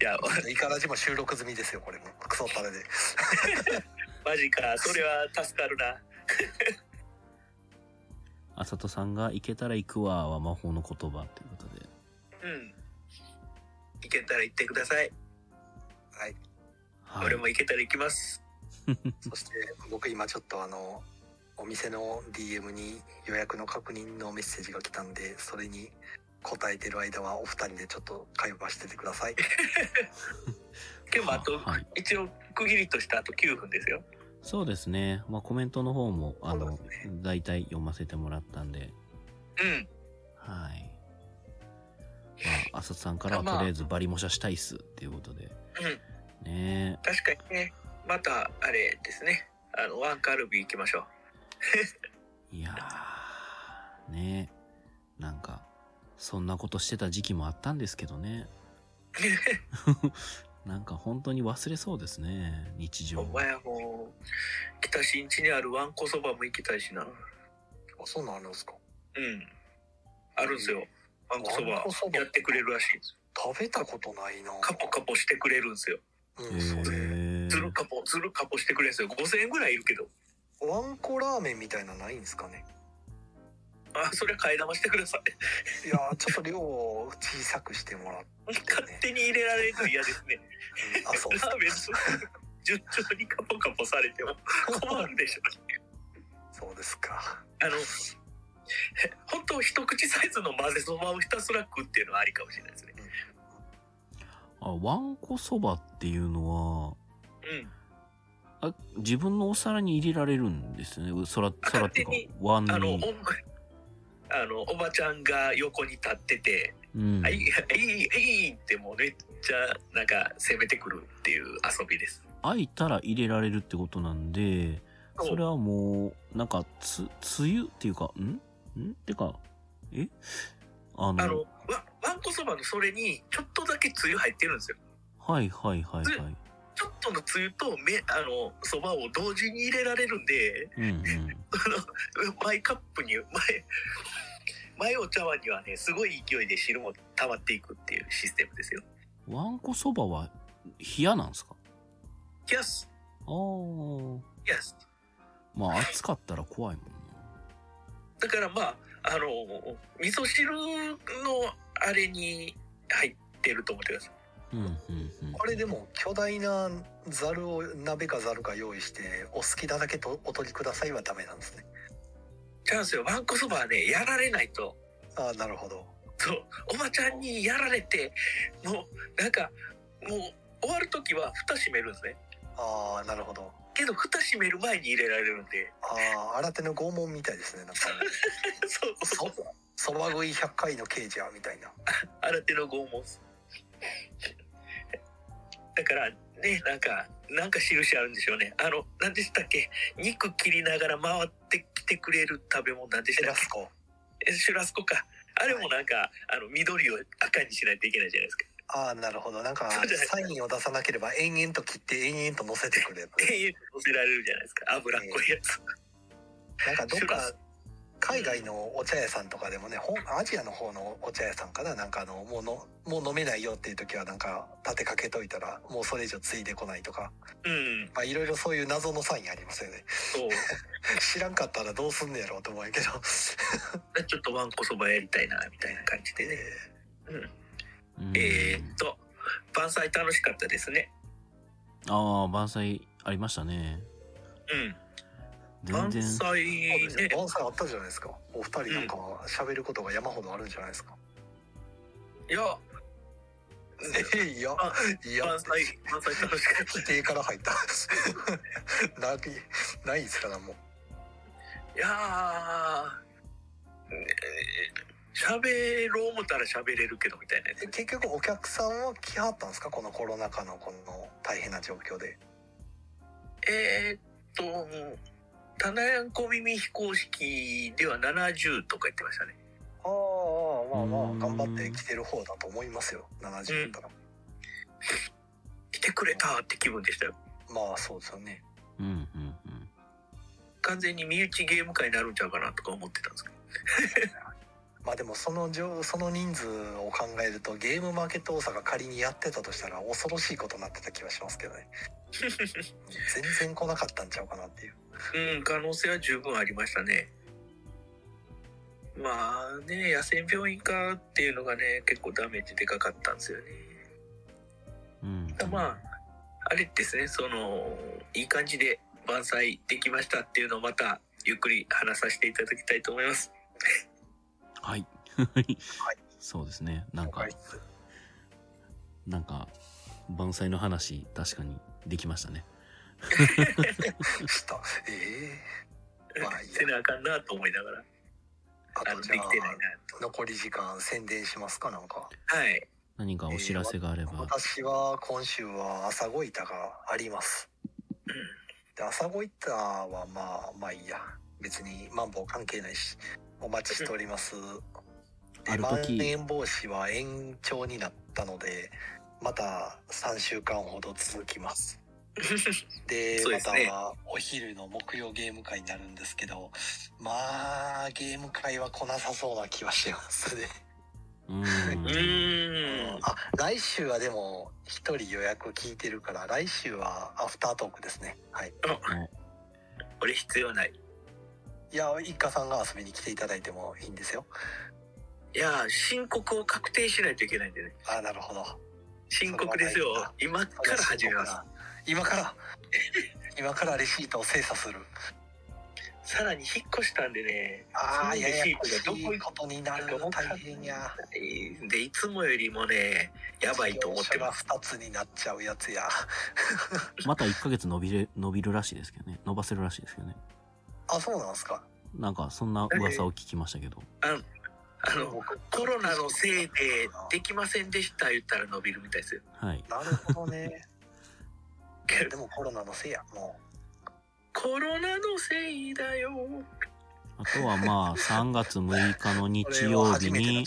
や、イカラジも収録済みですよ、これもクソタレでマジか、それは助かるなあさとさんが行けたら行くわは魔法の言葉ということで、うん、行けたら行ってください。はい、はい、俺も行けたら行きますそして僕今ちょっとお店の DM に予約の確認のメッセージが来たんで、それに答えてる間はお二人でちょっと会話しててください今日もあと、はい、一応区切りとしてあと9分ですよ。そうですね、まあ、コメントの方もだいたい読ませてもらったんで、うん、はい、まあ浅田さんからはとりあえずバリ模写したいっすっていうことで、うん、ね、確かにね。またあれですね、ワンカルビ行きましょういやーね、なんかそんなことしてた時期もあったんですけどねなんか本当に忘れそうですね、日常。お前はもう北新地にあるわんこそばも行きたいしな。あ、そうなんですか。うん、あるんですよ、わんこそばやってくれるらしい。食べたことないな。カポカポしてくれるんですよ、うん、ずるカポずるカポしてくれるんですよ。5000円ぐらいいるけど。わんこラーメンみたいなのないんですかね。あ、それ替え玉してくださいいやー、ちょっと量を小さくしてもらって、ね、勝手に入れられると嫌ですねあ、そうですか。順調にカポカポされても困るでしょそうですか。本当一口サイズの混ぜそばをひたすら食うっていうのはありかもしれないですね、うん、あ、わんこそばっていうのは、うん、あ、自分のお皿に入れられるんですね。皿っていうかワンにおばちゃんが横に立ってて、うん、あ、いいいいってもうめっちゃなんか攻めてくるっていう遊びです。開いたら入れられるってことなんで、それはもうなんかつゆっていうかんってかえわんこそばのそれにちょっとだけつゆ入ってるんですよ。はいはいはいはい。ちょっとのつゆとそばを同時に入れられるんで、うんうん、マイカップにマイお茶碗にはね、すごい勢いで汁も溜まっていくっていうシステムですよ。わんこそばは冷やなんですか。冷やす。ああ。冷やす。まあ暑かったら怖いもんな。だからまあ味噌汁のあれに入ってると思ってください。うんうんうん、これでも巨大なザルを鍋かザルか用意してお好きなだけとお取りくださいはダメなんですね。チャンスよ、わんこそばはね、やられないと。ああ、なるほど。そう、おばちゃんにやられて、もうなんかもう終わるときは蓋閉めるんですね。ああ、なるほど。けど蓋閉める前に入れられるんで。ああ、新手の拷問みたいですね、なんかそうそば食い100回の刑事やみたいな新手の拷問だからね、なんか印あるんでしょうね。何でしたっけ、肉切りながら回ってきてくれる食べ物なんでしたっけ。シュラスコか。あれもなんか、はい、緑を赤にしないといけないじゃないですか。ああ、なるほど。なんかサインを出さなければ延々と切って延々と乗せてくれる。延々と乗せられるじゃないですか。脂っこいやつ。なんかどっか海外のお茶屋さんとかでもね、アジアの方のお茶屋さんかな、なんかもう飲めないよっていう時はなんか立てかけといたらもうそれ以上ついでこないとか、うん、まあいろいろそういう謎のサインありますよね。そう知らんかったらどうすんねやろうと思うけど。ちょっとわんこそばやりたいなみたいな感じでね。うん、晩祭楽しかったですね。ああ、晩祭ありましたね。うん。晩祭ね、晩祭あったじゃないですか。お二人なんか喋ることが山ほどあるんじゃないですか。うん、いや晩祭楽しかった。否定から入った。ないですからもう。いやー、ね、喋ろう思ったら喋れるけどみたいなやつ。結局お客さんは来はったんですか、このコロナ禍のこの大変な状況で。たなやんこ耳非公式では70とか言ってましたね。ああ、まあまあ頑張って来てる方だと思いますよ。70だったら、来てくれたって気分でしたよ。まあそうですよね。うんうんうん。完全に身内ゲーム会になるんちゃうかなとか思ってたんですけど。まあでもその人数を考えるとゲームマーケット大阪仮にやってたとしたら恐ろしいことになってた気はしますけどね。全然来なかったんちゃうかなっていう。うん、可能性は十分ありましたね。まあね、野戦病院化っていうのがね結構ダメージでかかったんですよね。うん、まああれですね、そのいい感じで晩祭できましたっていうのをまたゆっくり話させていただきたいと思います。はい、そうですね。なんか晩祭の話確かにできましたね。したまあいいや、せなあかんなと思いながら、あとじゃあできてないなと。残り時間宣伝しますか、なんか。はい。何かお知らせがあれば。私は今週は朝ごいたがあります。で朝ごいたはまあいいや、別にマンボウ関係ないし。お待ちしております。まん延防止は延長になったので、また3週間ほど続きます。で、またお昼の木曜ゲーム会になるんですけど、まあゲーム会は来なさそうな気はしてますね。あ、来週はでも一人予約聞いてるから、来週はアフタートークですね。はい。俺必要ない。いや、一家さんが遊びに来ていただいてもいいんですよ。いや、申告を確定しないといけないんでね。あ、なるほど。申告ですよ。今から始めます。今からレシートを精査する。さらに引っ越したんでね。ああ、いやいや、どこ行くことになるの大変や。で、いつもよりもね、やばいと思ってます。2つになっちゃうやつや。また1ヶ月伸びるらしいですけどね。伸ばせるらしいですけどね。あ、そうなんですか。なんかそんな噂を聞きましたけど、コロナのせいでできませんでした言ったら伸びるみたいですよ。はい。なるほどね。でもコロナのせいや、もう。コロナのせいだよ。あとはまあ3月6日の日曜日に、ね、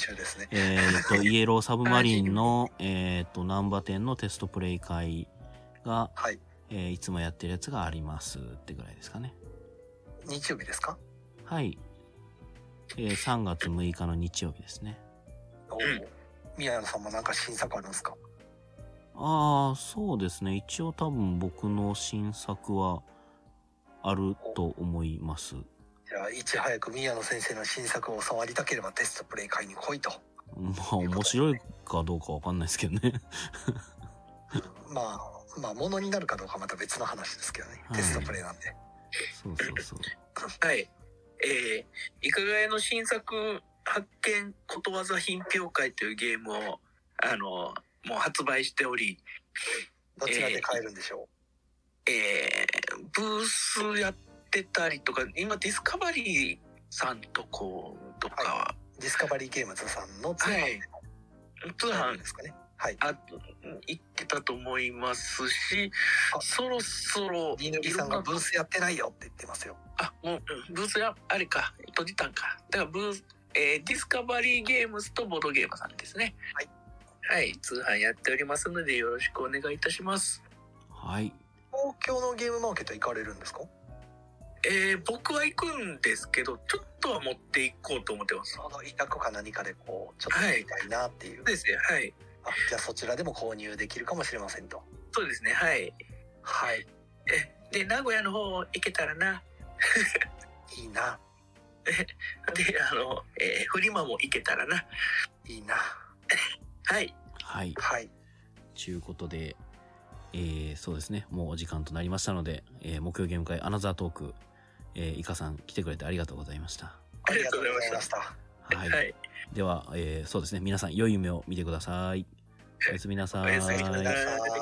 イエローサブマリンの難波店のテストプレイ会が、はい、いつもやってるやつがありますってぐらいですかね。日曜日ですか？はい、3月6日の日曜日ですね。宮野さんもなんか新作あるんですか？ああ、そうですね。一応多分僕の新作はあると思います。じゃあいち早く宮野先生の新作を触りたければテストプレイ会に来いと。まあ面白いかどうかわかんないですけどね。まあ物になるかどうかまた別の話ですけどね、はい、テストプレイなんで。そうはい、いかがやの新作発見ことわざ品評会というゲームをもう発売しており、どちらで買えるんでしょう。ブースやってたりとか、今ディスカバリーさんとことか、はい、ディスカバリーゲームズさんの通販、はい、通販ですかね。はい、あ、行ってたと思いますし、そろそろニヌビさんがブースやってないよって言ってますよ。あ、もうブースやあれか閉じたんか。だからディスカバリーゲームズとボードゲーマーさんですね。はい。はい、通販やっておりますのでよろしくお願いいたします。はい、東京のゲームマーケット行かれるんですか？僕は行くんですけど、ちょっとは持っていこうと思ってます。委託か何かでこうちょっと見たいなっていう、はい、ですね、はい、あ、じゃあそちらでも購入できるかもしれませんと。そうですね、はい、はい、で名古屋の方行けたらないいな。でフリマも行けたらないいな。はいはいはいということで、そうですね、もうお時間となりましたので、木曜ゲーム会アナザートーク、イカさん来てくれてありがとうございました。ありがとうございました。はい、はい、では、そうですね、皆さん良い夢を見てください。おやすみなさい。おやすみなさい。